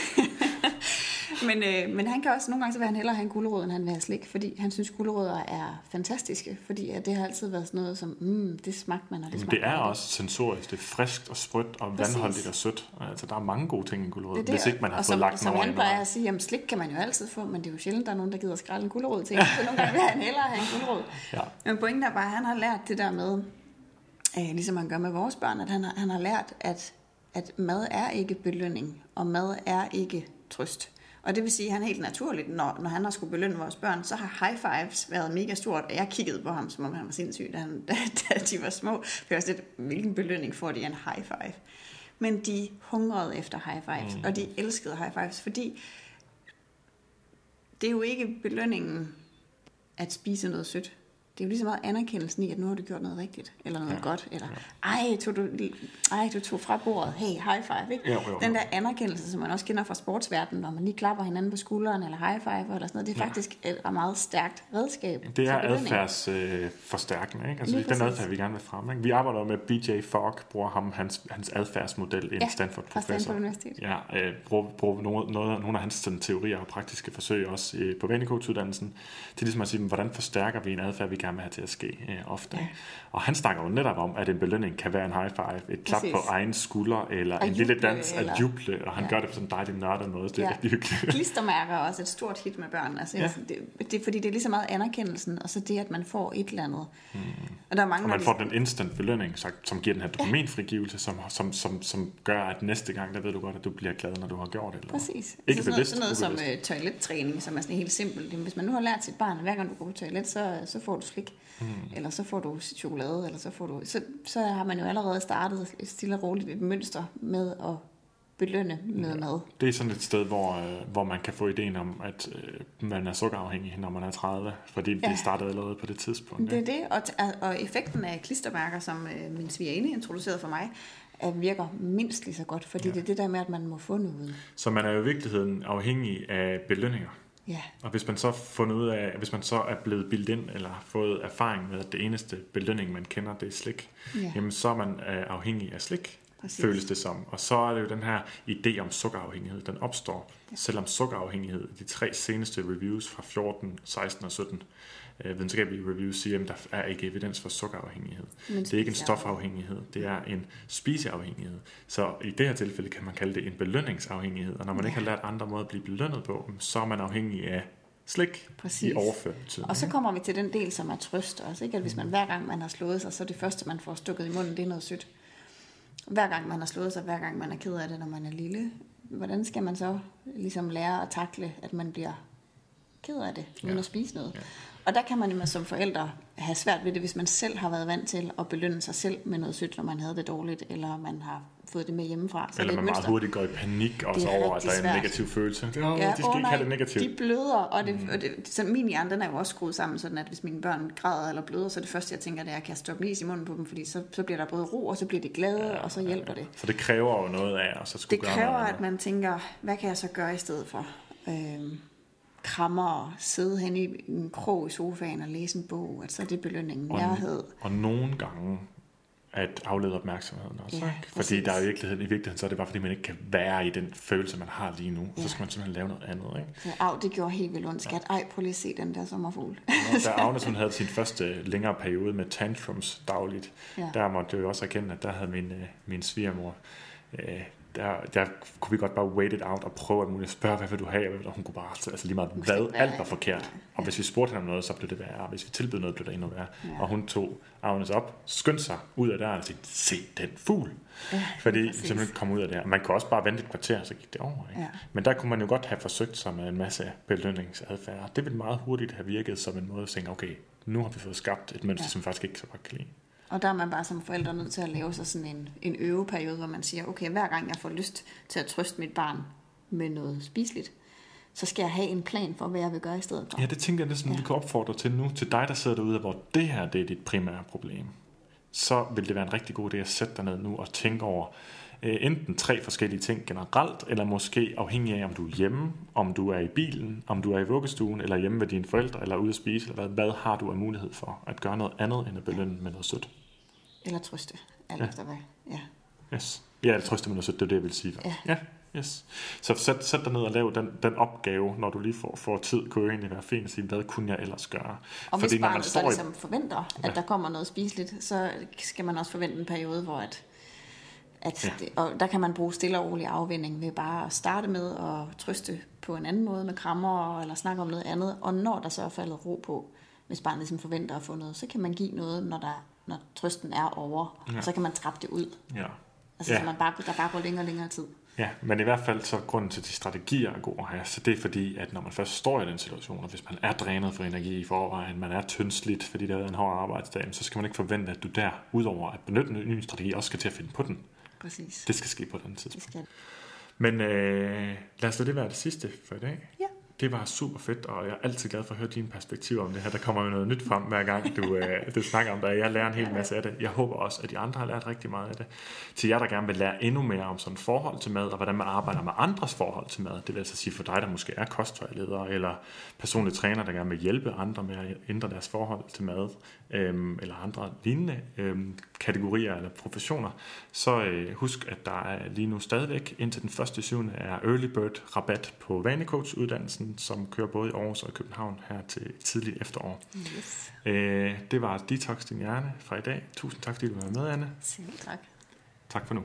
Men, øh, men han kan også nogle gange, så vil han hellere have en gulerod, end han vil have slik, fordi han synes, gulerødder er fantastiske, fordi at det har altid været sådan noget som, mm, det smagte man, og det smagte man. Det er man, også det. Sensorisk, det er friskt og sprødt og præcis. Vandholdigt og sødt, altså der er mange gode ting i en gulerod, hvis ikke man har og fået som, lagt noget over. Og som han plejer at sige, jamen slik kan man jo altid få, men det er jo sjældent, der er nogen, der gider at skrælle en gulerod til, så nogle gange vil han hellere have en gulerod. Ja. Men pointen er bare, at han har lært det der med, øh, ligesom han gør med vores børn, at han har, han har lært, at, at mad er ikke belønning, og mad er ikke trøst. Og det vil sige, at han helt naturligt, når, når han har skulle belønne vores børn, så har high fives været mega stort, og jeg kiggede på ham, som om han var sindssyg, da, han, da, da de var små. For også lidt, hvilken belønning får de af en high five? Men de hungrede efter high fives, mm. og de elskede high fives, fordi det er jo ikke belønningen at spise noget sødt. Det er jo lige så meget anerkendelsen i, at nu har du gjort noget rigtigt, eller noget ja, godt, eller ja. ej, tog du, ej, du tog fra bordet, hey, high five, ikke? Ja, jo, jo. Den der anerkendelse, som man også kender fra sportsverdenen, når man lige klapper hinanden på skulderen, eller high five, eller sådan noget, det er ja. faktisk et meget stærkt redskab. Det er adfærdsforstærkende, øh, ikke? Altså lige den adfærd, vi gerne vil fremme, ikke? Vi arbejder med B J Fogg, bruger ham, hans, hans adfærdsmodel, en ja, Stanford-professor. Fra Stanford Universitet. Ja, øh, bruger, bruger noget, noget, nogle af hans sådan, teorier og praktiske forsøg, også øh, på Vanicoach-uddannelsen, til ligesom at sige, hvordan forstærker vi en adfærd, vi gerne med her til at ske øh, ofte. Ja. Og han snakker jo netop om, at en belønning kan være en high five, et klap på egen skulder, eller og en juble, lille dans eller... at juble, og han ja. gør det på sådan en dejlig nørdet måde. Det ja. er rigtig hyggeligt. Klistermærker er også et stort hit med børn. Altså, ja. det, det, fordi det er lige så meget anerkendelsen, og så det, at man får et eller andet. Mm. Og, der er mange, og man får den instant belønning, så, som giver den her dopaminfrigivelse, som, som, som, som gør, at næste gang, der ved du godt, at du bliver glad, når du har gjort det. Eller præcis. Ikke så sådan, bevidst, noget, sådan noget som øh, toilettræning, som er sådan helt simpelt. Hvis man nu har lært sit barn, hver gang du går på toilet, så, så får du slik, mm. eller så får du chokolade, eller så får du, så, så har man jo allerede startet stille og roligt et mønster med at belønne med ja. mad. Det er sådan et sted, hvor, øh, hvor man kan få ideen om, at øh, man er sukkerafhængig, når man er tredive, fordi ja. det startede allerede på det tidspunkt. Det er ja. det, og, og effekten af klistermærker, som øh, min svigerinde introducerede for mig, at virker mindst lige så godt, fordi ja. det er det der med, at man må få noget. Så man er jo i virkeligheden afhængig af belønninger. Ja. Og hvis man så fundet ud af, hvis man så er blevet bildt ind eller har fået erfaring med, at det eneste belønning, man kender, det er slik, ja. jamen så er man afhængig af slik. Præcis. Føles det som. Og så er det jo den her idé om sukkerafhængighed, den opstår, ja. selvom sukkerafhængighed, de tre seneste reviews fra fjorten, seksten og sytten øh, videnskabelige reviews siger, at der er ikke evidens for sukkerafhængighed. Det er ikke en stofafhængighed, det er en spiseafhængighed. Så i det her tilfælde kan man kalde det en belønningsafhængighed, og når man ja. ikke har lært andre måder at blive belønnet på, så er man afhængig af slik. Præcis. I overført tid. Og så kommer vi til den del, som er trøst også, ikke? At hvis man hver gang man har slået sig, så det første man får stukket i munden, det er noget sødt. Hver gang man har slået sig, hver gang man er ked af det, når man er lille, hvordan skal man så ligesom lære at takle, at man bliver ked af det, uden ja. at spise noget? Ja. Og der kan man jo som forældre have svært ved det, hvis man selv har været vant til at belønne sig selv med noget sødt, når man havde det dårligt, eller man har fået det med hjemmefra. Så eller man meget hurtigt går i panik også over, at der er en negativ følelse. Det er, ja, de skal oh, ikke have det negativt. De bløder, og, det, mm. og det, så min hjerne, den er jo også skruet sammen, sådan at hvis mine børn græder eller bløder, så det første, jeg tænker, det er, at jeg kan stoppe is i munden på dem, fordi så, så bliver der både ro, og så bliver det glade, ja, og så hjælper ja, ja. det. Så det kræver jo noget af os. Det kræver, at man tænker, hvad kan jeg så gøre i stedet for? Øhm, krammer og sidde hen i en krog i sofaen og læse en bog, altså det er belønningen, nærhed. Og nogle gange at aflede opmærksomheden også, ja, fordi der er i virkeligheden, i virkeligheden så er det bare fordi man ikke kan være i den følelse man har lige nu, ja. så skal man simpelthen lave noget andet, ikke? Ja, Av, det gjorde helt vildt ondt, skat. Ej, prøv lige at se den der sommerfugl. Nå, da Agnes hun havde sin første længere periode med tantrums dagligt, ja. der måtte jeg jo også erkende, at der havde min, min svigermor øh, Der, der kunne vi godt bare wait it out og prøve at muligt spørge, hvad vil du have? Og hun kunne bare, altså lige meget, hvad, alt var forkert. Og hvis vi spurgte hende om noget, så blev det værre. Og hvis vi tilbød noget, blev det endnu værre. Ja. Og hun tog Agnes op, skyndte sig ud af der og sagde, se den fugl. Ja, fordi simpelthen kom ud af der. Man kunne også bare vente et kvarter, så gik det over. Ikke? Ja. Men der kunne man jo godt have forsøgt sig med en masse belønningsadfærd. Det ville meget hurtigt have virket som en måde at tænke, okay, nu har vi fået skabt et mønster, ja. som faktisk ikke så godt kan lide. Og der er man bare som forældre nødt til at lave sig sådan en, en øveperiode, hvor man siger, okay, hver gang jeg får lyst til at trøste mit barn med noget spiseligt, så skal jeg have en plan for, hvad jeg vil gøre i stedet for. Ja, det tænker jeg næsten, ja. vi kan opfordre til nu. Til dig, der sidder derude, hvor det her det er dit primære problem, så vil det være en rigtig god idé at sætte dig ned nu og tænke over øh, enten tre forskellige ting generelt, eller måske afhængig af, om du er hjemme, om du er i bilen, om du er i vuggestuen, eller hjemme ved dine forældre, eller ude at spise, eller hvad, hvad har du af mulighed for at gøre noget andet, end at belønne ja. med noget sødt? Eller trøste, alt ja. efter hvad. Ja, yes. ja eller trøste med noget sødt, det er det, jeg vil sige. Ja. ja. Yes. Så sæt, sæt dig ned og lav den, den opgave, når du lige får, får tid, kunne jo egentlig være fint at sige, hvad kunne jeg ellers gøre? Og fordi hvis barnet så ligesom forventer, at ja. der kommer noget spiseligt, så skal man også forvente en periode, hvor at, at ja. det, og der kan man bruge stille og rolig afvinding ved bare at starte med at trøste på en anden måde med krammer eller snakke om noget andet. Og når der så er faldet ro på, hvis barnet ligesom forventer at få noget, så kan man give noget, når der når trøsten er over, ja. og så kan man trappe det ud. Ja. Altså, ja. så man bare, der bare går længere og længere tid. Ja, men i hvert fald så grunden til de strategier er god at have, så det er fordi, at når man først står i den situation, og hvis man er drænet for energi i forvejen, man er tyndslidt, fordi der er en hård arbejdsdag, så skal man ikke forvente, at du der, udover at benytte en ny strategi, også skal til at finde på den. Præcis. Det skal ske på et andet tidspunkt. Men øh, lad os lade det være det sidste for i dag. Ja. Det var super fedt, og jeg er altid glad for at høre dine perspektiver om det her. Der kommer jo noget nyt frem, hver gang du, øh, du snakker om det, og jeg lærer en hel masse af det. Jeg håber også, at de andre har lært rigtig meget af det. Til jer, der gerne vil lære endnu mere om sådan forhold til mad, og hvordan man arbejder med andres forhold til mad. Det vil altså sige for dig, der måske er kostvejleder, eller personlig træner, der gerne vil hjælpe andre med at ændre deres forhold til mad, øhm, eller andre lignende øhm, kategorier eller professioner, så øh, husk, at der er lige nu stadigvæk, indtil den første syvende er Early Bird rabat på Vanicoach-uddannelsen, som kører både i Aarhus og i København her til tidligt efterår. Yes. Øh, det var Detox Din Hjerne fra i dag. Tusind tak, fordi du var med, Anne. Selv tak. Tak for nu.